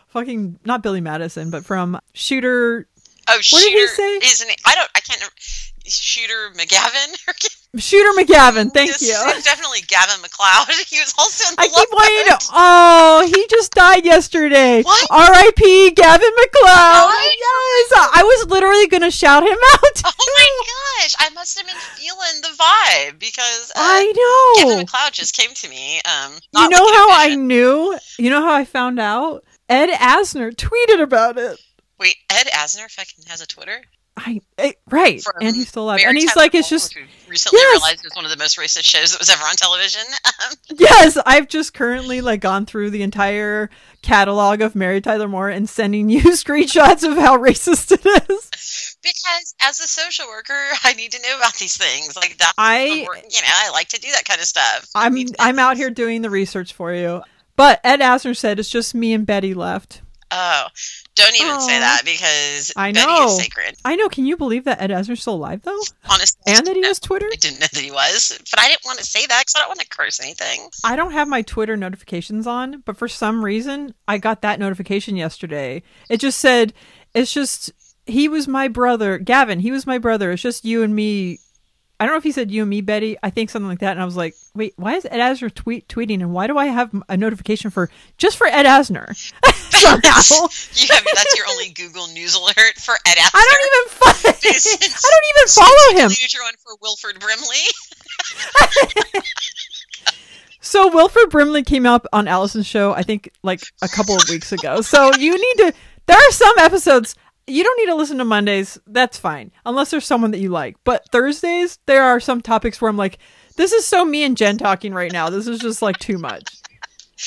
fucking, not Billy Madison, but from Shooter... Oh, what Shooter, did he say? His name, I don't, I can't remember. Shooter McGavin? Shooter McGavin, thank this, you. Definitely Gavin MacLeod. He was also in the I Love keep wanting to, oh, he just died yesterday. What? R I P Gavin MacLeod. What? Yes, I was literally going to shout him out. Oh my gosh, I must have been feeling the vibe because uh, I know. Gavin MacLeod just came to me. Um, you know how I knew? You know how I found out? Ed Asner tweeted about it. Wait, Ed Asner fucking has a Twitter? I, I right, From and he's still alive, and he's like, it's just. Recently yes. realized it's one of the most racist shows that was ever on television. Yes, I've just currently like gone through the entire catalog of Mary Tyler Moore and sending you screenshots of how racist it is. Because as a social worker, I need to know about these things. Like that's I, you know, I like to do that kind of stuff. I'm I'm out here doing the research for you. But Ed Asner said it's just me and Betty left. Oh, don't even oh, say that because I Betty know. Is sacred. I know. Can you believe that Ed Asner's still alive, though? Honestly. And that he has Twitter? I didn't know that he was, but I didn't want to say that because I don't want to curse anything. I don't have my Twitter notifications on, but for some reason, I got that notification yesterday. It just said, it's just, he was my brother. Gavin, he was my brother. It's just you and me. I don't know if he said you and me, Betty. I think something like that. And I was like, wait, why is Ed Asner tweet- tweeting? And why do I have a notification for just for Ed Asner? Somehow. You have, that's your only Google News alert for Ed Asner. I don't even, fo- I don't even follow him. You're on for Wilford Brimley. So Wilford Brimley came up on Allison's show, I think, like a couple of weeks ago. So you need to, there are some episodes. You don't need to listen to Mondays. That's fine. Unless there's someone that you like. But Thursdays, there are some topics where I'm like, this is so me and Jen talking right now. This is just like too much.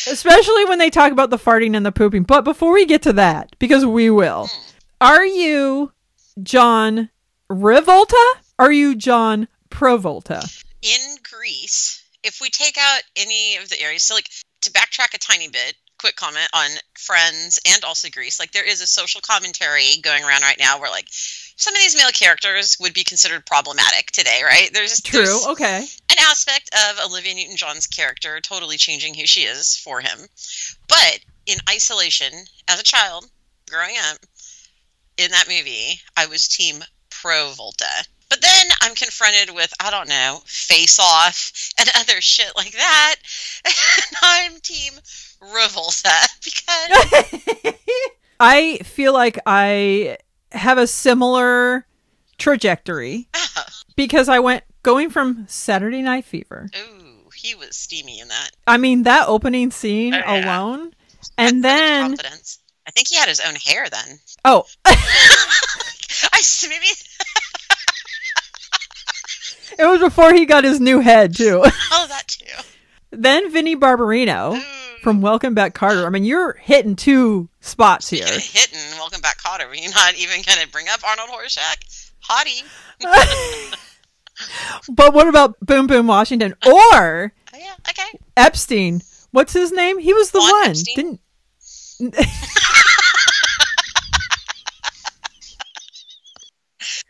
Especially when they talk about the farting and the pooping. But before we get to that, because we will, are you John Rivolta? Are you John Provolta? In Grease, if we take out any of the areas, so like to backtrack a tiny bit, quick comment on Friends and also Grease. Like, there is a social commentary going around right now where, like, some of these male characters would be considered problematic today, right? There's True, there's okay. an aspect of Olivia Newton-John's character totally changing who she is for him. But in isolation, as a child, growing up, in that movie, I was team Provolta. But then I'm confronted with, I don't know, Face Off and other shit like that. And I'm team Rivolta because I feel like I have a similar trajectory oh. because I went going from Saturday Night Fever. Ooh, he was steamy in that. I mean, that opening scene oh, yeah. alone. And That's then confidence. I think he had his own hair then. Oh, I maybe it was before he got his new head too. Oh, that too. Then Vinnie Barbarino. Ooh. From Welcome Back Carter. I mean, you're hitting two spots here. You're hitting Welcome Back Carter. You're not even going to bring up Arnold Horseshack. Hottie. But what about Boom Boom Washington? Or oh, yeah. okay. Epstein. What's his name? He was the Juan one. Epstein? Didn't...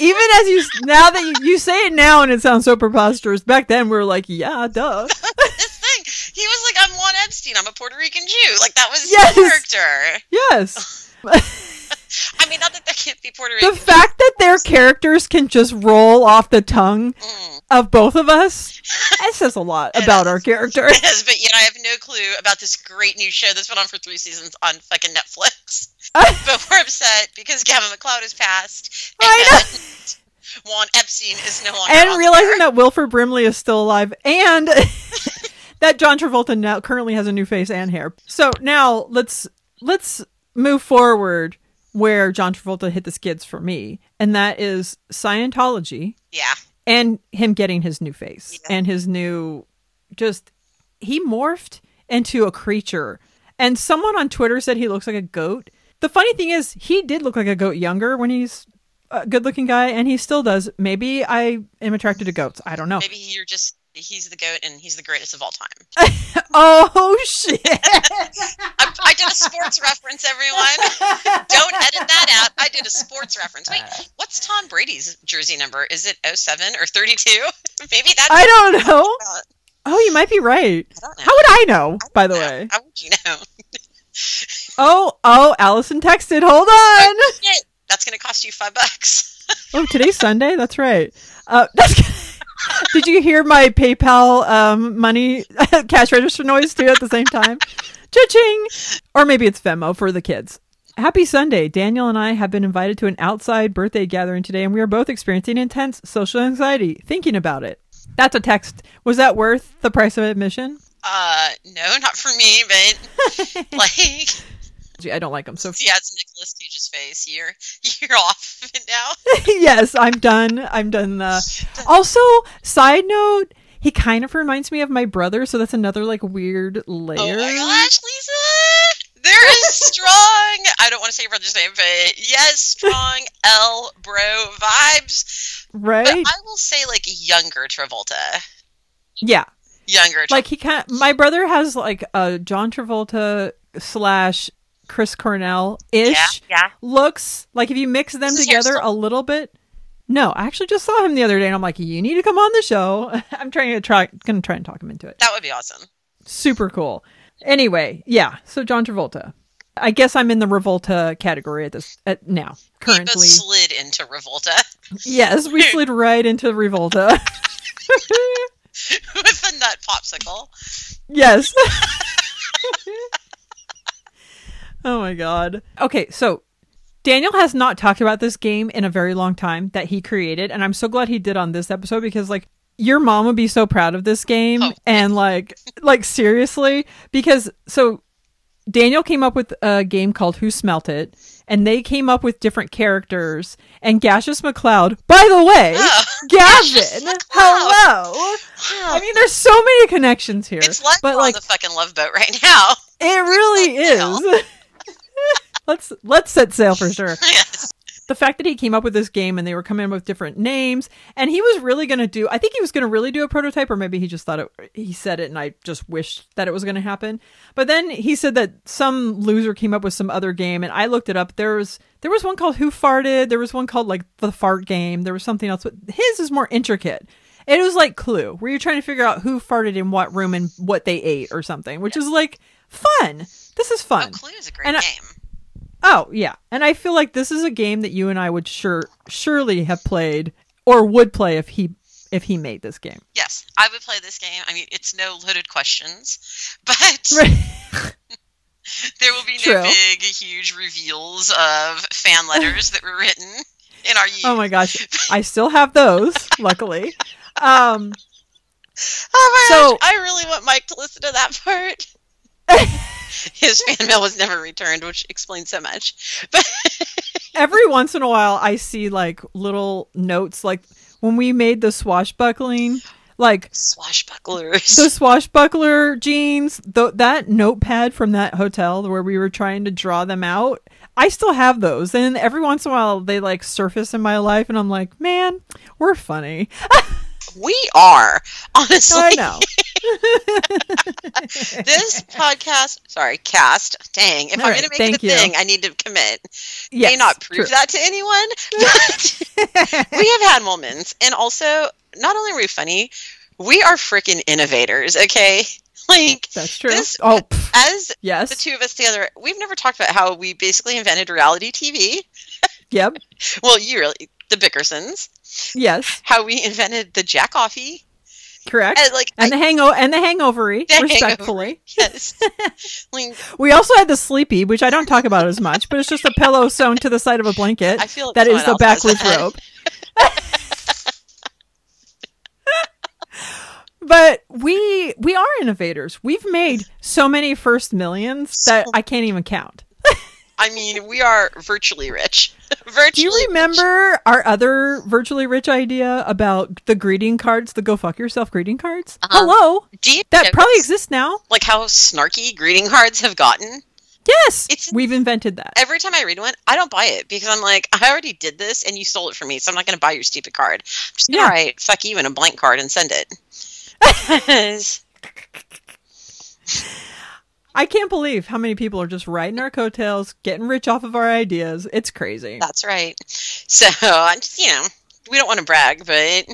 Even as you, now that you, you say it now and it sounds so preposterous, back then we were like, yeah, duh. He was like, I'm Juan Epstein. I'm a Puerto Rican Jew. Like, that was his yes. character. Yes. I mean, not that there can't be Puerto Rican The Jews. Fact that their characters can just roll off the tongue mm. of both of us, that says a lot about our character. It is, but yet I have no clue about this great new show that's been on for three seasons on fucking Netflix. Uh, but we're upset because Gavin MacLeod has passed. I know. Juan Epstein is no longer And realizing there. That Wilford Brimley is still alive and... That John Travolta now currently has a new face and hair. So now let's let's move forward where John Travolta hit the skids for me, and that is Scientology. Yeah. And him getting his new face yeah. and his new just he morphed into a creature. And someone on Twitter said he looks like a goat. The funny thing is he did look like a goat younger when he's a good-looking guy and he still does. Maybe I am attracted to goats. I don't know. Maybe you're just He's the goat and he's the greatest of all time. Oh, shit. I, I did a sports reference, everyone. Don't edit that out. I did a sports reference. Wait, what's Tom Brady's jersey number? Is it oh seven or thirty-two? Maybe that's... I don't know. Oh, you might be right. I don't know. How would I know, I by the know. Way? How would you know? oh, oh, Allison texted. Hold on. Oh, shit. That's going to cost you five bucks. Oh, today's Sunday? That's right. Uh, that's good. Did you hear my PayPal um, money cash register noise too at the same time? Cha-ching! Or maybe it's Venmo for the kids. Happy Sunday. Daniel and I have been invited to an outside birthday gathering today, and we are both experiencing intense social anxiety thinking about it. That's a text. Was that worth the price of admission? Uh, no, not for me, but like... I don't like him. So he has Nicolas Cage's face. You're you're off of it now. Yes, I'm done. I'm done. Uh... Also, side note, he kind of reminds me of my brother, so that's another like weird layer. Oh my gosh, Lisa! There is strong. I don't want to say your brother's name, but yes, strong L bro vibes. Right. But I will say like younger Travolta. Yeah. Younger Travolta. Like he kind of, my brother has like a John Travolta slash Chris Cornell ish yeah, yeah. looks. Like if you mix them together a little bit. No, I actually just saw him the other day and I'm like, you need to come on the show. I'm trying to try gonna try and talk him into it. That would be awesome. Super cool. Anyway, yeah. So John Travolta. I guess I'm in the Revolta category at this at now. Currently. We both slid into Revolta. Yes, we slid right into Revolta. With the nut popsicle. Yes. Oh my god. Okay, so Daniel has not talked about this game in a very long time that he created, and I'm so glad he did on this episode because like your mom would be so proud of this game oh. and like like seriously because so Daniel came up with a game called Who Smelt It, and they came up with different characters. And Gaseous MacLeod, by the way, oh, Gavin, hello. Oh. I mean, there's so many connections here. It's like we're like, on the fucking Love Boat right now. It really is. let's let's set sail for sure. Yes. The fact that he came up with this game and they were coming up with different names, and he was really going to do, I think he was going to really do a prototype, or maybe he just thought it, he said it and I just wished that it was going to happen. But then he said that some loser came up with some other game, and I looked it up. There was, there was one called Who Farted? There was one called like The Fart Game. There was something else, but his is more intricate. It was like Clue, where you're trying to figure out who farted in what room and what they ate or something, which yeah. is like fun. This is fun. Oh, Clue is a great and game. I, Oh, yeah. And I feel like this is a game that you and I would sure surely have played or would play if he if he made this game. Yes, I would play this game. I mean, it's no loaded questions, but right. There will be True. No big, huge reveals of fan letters that were written in our youth. Oh, my gosh. I still have those, luckily. Um, oh, my so, gosh. I really want Mike to listen to that part. His fan mail was never returned, which explains so much. But every once in a while, I see like little notes, like when we made the swashbuckling, like swashbucklers, the swashbuckler jeans, the, that notepad from that hotel where we were trying to draw them out. I still have those, and every once in a while, they like surface in my life, and I'm like, man, we're funny. We are, honestly. I know. This podcast, sorry, cast, dang. If All I'm right, going to make it a you. thing, I need to commit. Yes, may not prove true. that to anyone, but we have had moments. And also, not only are we funny, we are freaking innovators, okay? Like, that's true. This, oh, as yes. the two of us together, we've never talked about how we basically invented reality T V. Yep. Well, you really, the Bickersons. Yes. How we invented the jack offy. Correct. And, like, and I, the hango and the hangovery, the respectfully. Hangover. Yes. Like, we also had the sleepy, which I don't talk about as much, but it's just a pillow sewn to the side of a blanket. I feel like that is the backwards robe. But we we are innovators. We've made so many first millions that I can't even count. I mean, we are virtually rich. Virtually Do you remember rich. our other virtually rich idea about the greeting cards, the go fuck yourself greeting cards? Uh-huh. Hello? Do you that probably exists now. Like how snarky greeting cards have gotten? Yes! It's, we've invented that. Every time I read one, I don't buy it because I'm like, I already did this and you stole it from me, so I'm not going to buy your stupid card. I'm just going to yeah. write, fuck you, in a blank card and send it. I can't believe how many people are just riding our coattails, getting rich off of our ideas. It's crazy. That's right. So, I'm just, you know, we don't want to brag, but...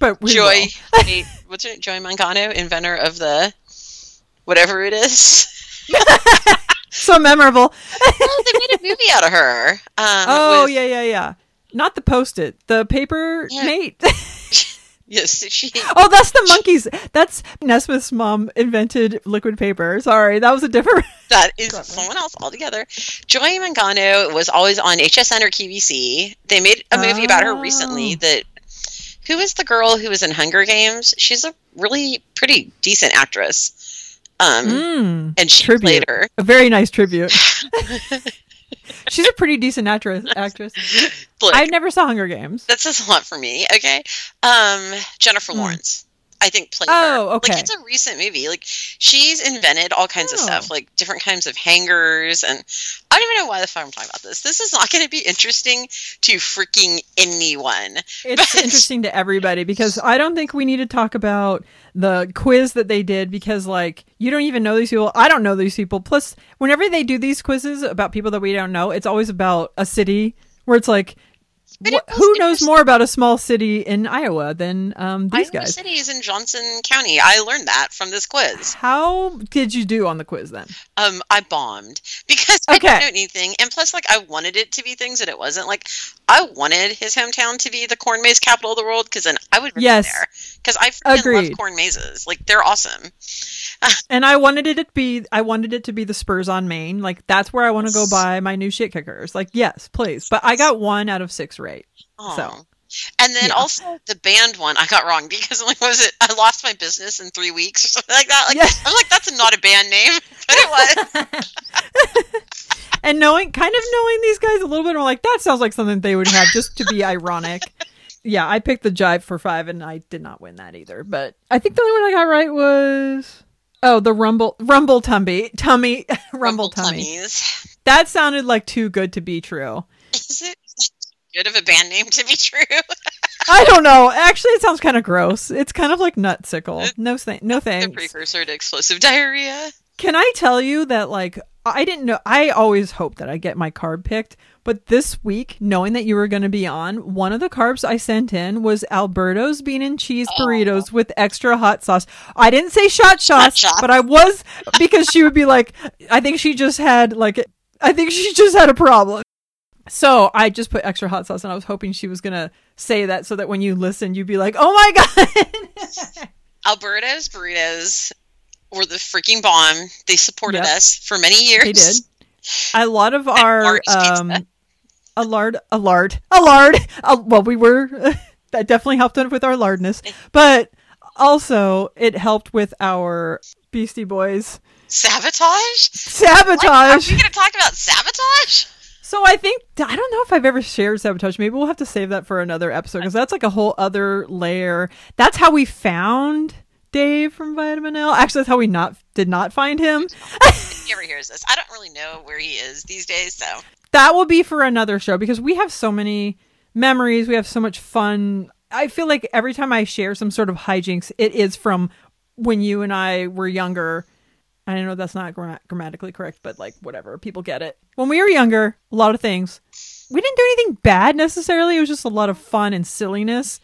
But we Joy, wait, what's her name? Joy Mangano, inventor of the... Whatever it is. So memorable. Well, they made a movie out of her. Um, oh, with... yeah, yeah, yeah. Not the Post-it. The paper yeah. mate. Yes, she. Oh, that's the monkeys. That's Nesmith's mom invented liquid paper. Sorry, that was a different. That is someone else altogether. Joy Mangano was always on H S N or Q V C. They made a movie oh. about her recently. That who is the girl who was in Hunger Games? She's a really pretty decent actress. Um, mm, and she tribute. played her. A very nice tribute. She's a pretty decent actress. Actress. Look, I never saw Hunger Games. That says a lot for me. Okay, um, Jennifer mm. Lawrence, I think, played oh, her. Okay. Like, it's a recent movie. Like, she's invented all kinds oh. of stuff, like different kinds of hangers, and I don't even know why the fuck I'm talking about this. This is not going to be interesting to freaking anyone. It's but... interesting to everybody, because I don't think we need to talk about the quiz that they did, because, like, you don't even know these people. I don't know these people. Plus, whenever they do these quizzes about people that we don't know, it's always about a city where it's like, Wh- who knows more about a small city in Iowa than um, these Iowa guys? City is in Johnson County. I learned that from this quiz. How did you do on the quiz then? Um, I bombed because okay. I didn't know anything. And plus, like, I wanted it to be things that it wasn't. Like, I wanted his hometown to be the corn maze capital of the world, because then I would be yes. there. Because I freaking love corn mazes. Like, they're awesome. And I wanted it to be I wanted it to be the Spurs on Main. Like, that's where I want to go buy my new shit kickers. Like, yes, please. But I got one out of six right. Aww. So And then yeah. also the band one I got wrong, because, like, what was it? I lost my business in three weeks or something like that. Like, yeah. I was like, that's not a band name, but it was. And knowing kind of knowing these guys a little bit, we're like, that sounds like something they would have just to be ironic. Yeah, I picked the Jive for Five, and I did not win that either. But I think the only one I got right was oh the Rumble Rumble Tummy Tummy Rumble, Rumble Tummies. That sounded like too good to be true. Is it? Good of a band name to be true. I don't know. Actually, it sounds kind of gross. It's kind of like Nutsicle. No, th- no thanks. The precursor to explosive diarrhea. Can I tell you that, like, I didn't know. I always hope that I get my carb picked. But this week, knowing that you were going to be on, one of the carbs I sent in was Alberto's bean and cheese burritos oh. with extra hot sauce. I didn't say shot sauce, but I was, because she would be like, I think she just had like, I think she just had a problem. So I just put extra hot sauce, and I was hoping she was going to say that so that when you listen, you'd be like, oh my God. Alberto's burritos were the freaking bomb. They supported yep. us for many years. They did. A lot of our, um, pizza. a lard, a lard, a lard. A, well, we were, that definitely helped with our lardness, but also it helped with our Beastie Boys. Sabotage? Sabotage. What? Are we going to talk about Sabotage? So I think, I don't know if I've ever shared Sabotage. Maybe we'll have to save that for another episode, because that's like a whole other layer. That's how we found Dave from Vitamin L. Actually, that's how we not did not find him. He never hears this. I don't really know where he is these days, so. That will be for another show, because we have so many memories. We have so much fun. I feel like every time I share some sort of hijinks, it is from when you and I were younger. I don't know if that's not gra- grammatically correct, but, like, whatever. People get it. When we were younger, a lot of things. We didn't do anything bad necessarily. It was just a lot of fun and silliness,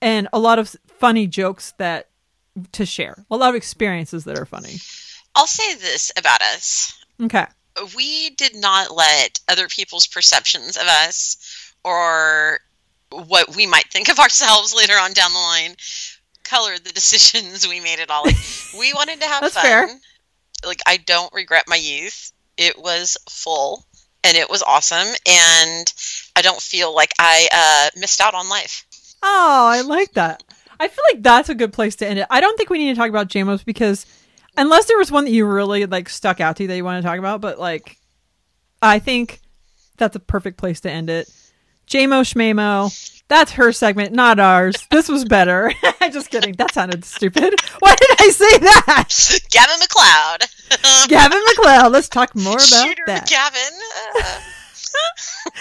and a lot of funny jokes that to share. A lot of experiences that are funny. I'll say this about us. Okay. We did not let other people's perceptions of us or what we might think of ourselves later on down the line color the decisions we made at all. Like, we wanted to have that's fun. That's fair. Like, I don't regret my youth. It was full, and it was awesome, and I don't feel like I uh, missed out on life. Oh, I like that. I feel like that's a good place to end it. I don't think we need to talk about J M Os, because unless there was one that you really, like, stuck out to that you want to talk about, but, like, I think that's a perfect place to end it. J M O Shmamo. That's her segment, not ours. This was better. Just kidding. That sounded stupid. Why did I say that? Gavin MacLeod. Gavin MacLeod. Let's talk more about Shooter that. Gavin. Uh...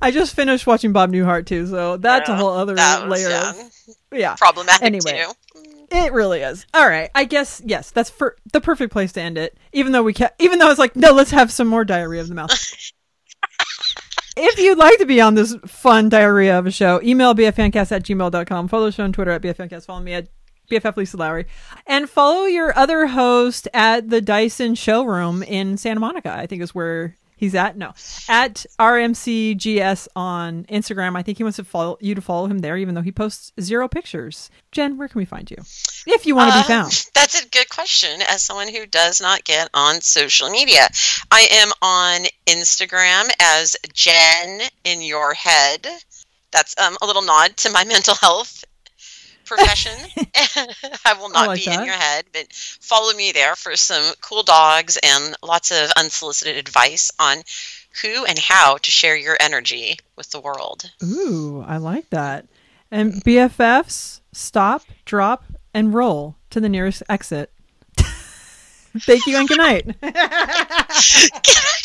I just finished watching Bob Newhart, too, so that's yeah, a whole other that was, layer. Yeah. Of, yeah. Problematic, anyway, too. It really is. All right. I guess, yes, that's for the perfect place to end it, even though we ca- even though it's like, no, let's have some more diarrhea of the mouth. If you'd like to be on this fun diarrhea of a show, email b f fancast at gmail dot com. Follow the show on Twitter at b f fancast. Follow me at B F F Lisa Lowry. And follow your other host at the Dyson Showroom in Santa Monica, I think is where he's at. No, at R M C G S on Instagram. I think he wants to follow you to follow him there, even though he posts zero pictures. Jen, where can we find you if you want to uh, be found? That's a good question. As someone who does not get on social media, I am on Instagram as Jen in Your Head. That's um, a little nod to my mental health profession. I will not I like be that. in your head, but follow me there for some cool dogs and lots of unsolicited advice on who and how to share your energy with the world. Ooh, I like that. And B F Fs, stop, drop, and roll to the nearest exit. Thank you and good night. Good night,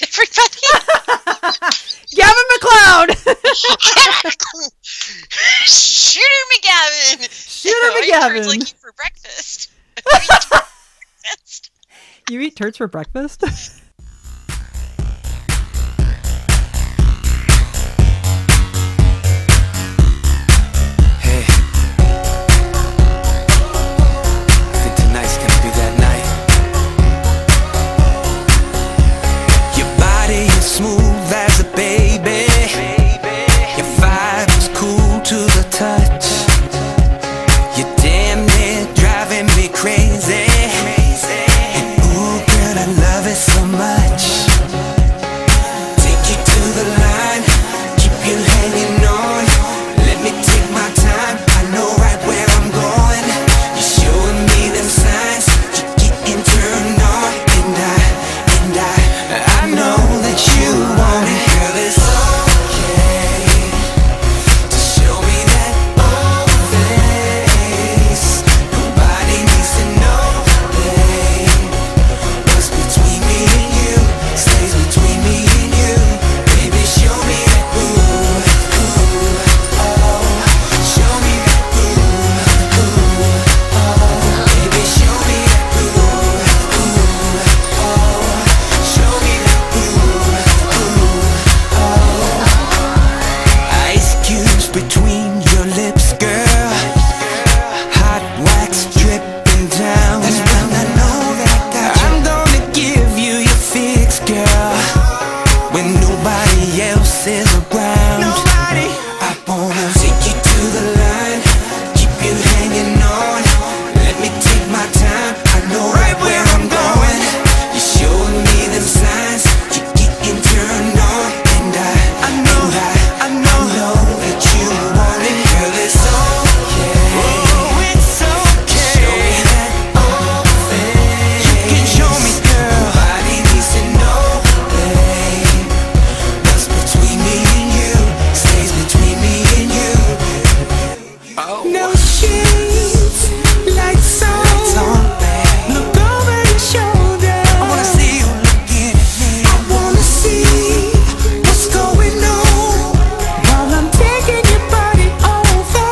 everybody. Gavin MacLeod. Shoot him, Gavin. Shoot him, Gavin. Turds like you for breakfast. You eat turds for breakfast? Smooth as a baby, your vibe is cool to the touch. You're damn near driving me crazy, and ooh girl, I love it so much. Take you to the line, keep you hanging on. Let me take my time, I know right where I'm going. You're showing me them signs, you're getting turned on. And I, and I, I know you want it, girl, it's okay to show me that old face. Nobody needs to know, babe. What's between me and you stays between me and you. Baby, show me that ooh, ooh, oh. Show me that ooh, ooh, oh. Baby, show me that ooh, ooh, oh. Show me that ooh. Between your lips, girl, hot wax dripping down. That's when I know that I got you. I'm gonna give you your fix, girl, when nobody else is around. Nobody. I wanna take you to the line, keep you hanging on. Let me take my time, I know right where I'm going. You're showing me them signs, you're getting turned on. And I, I know, I, I know, I know that you want it, girl, it's okay. Oh, it's okay. Show me that old face. You can show me, girl. Nobody needs to know, babe. What's between me and you stays between me and you. Oh. No shades, lights on. Lights on, babe. Look over your shoulder. I wanna see you looking at me. I wanna see what's going on while I'm taking your body over.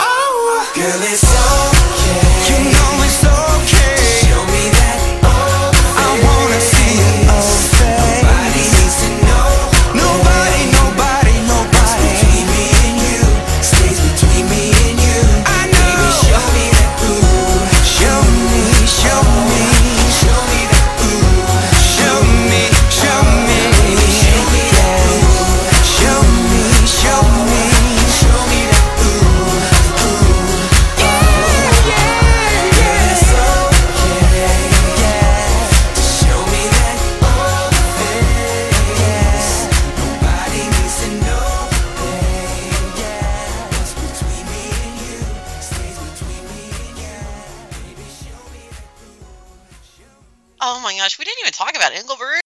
Oh, girl, it's okay. You know it's okay. Show me that old face. I wanna see your old face. Nobody needs to know. Nobody, nobody, nobody. What's between me and you stays between me and you. I know. Baby, show me that ooh. Show me, show me, show me that ooh. Show me, show me, show me that ooh. Show me, show me, show me that ooh, ooh. Yeah, yeah, yeah. It's okay, yeah. Show me that old face. Nobody needs to know, babe. Yeah, what's between me and you stays between me and you. Baby, show me that ooh. Show me. Oh my gosh, we didn't even talk about Engelbert.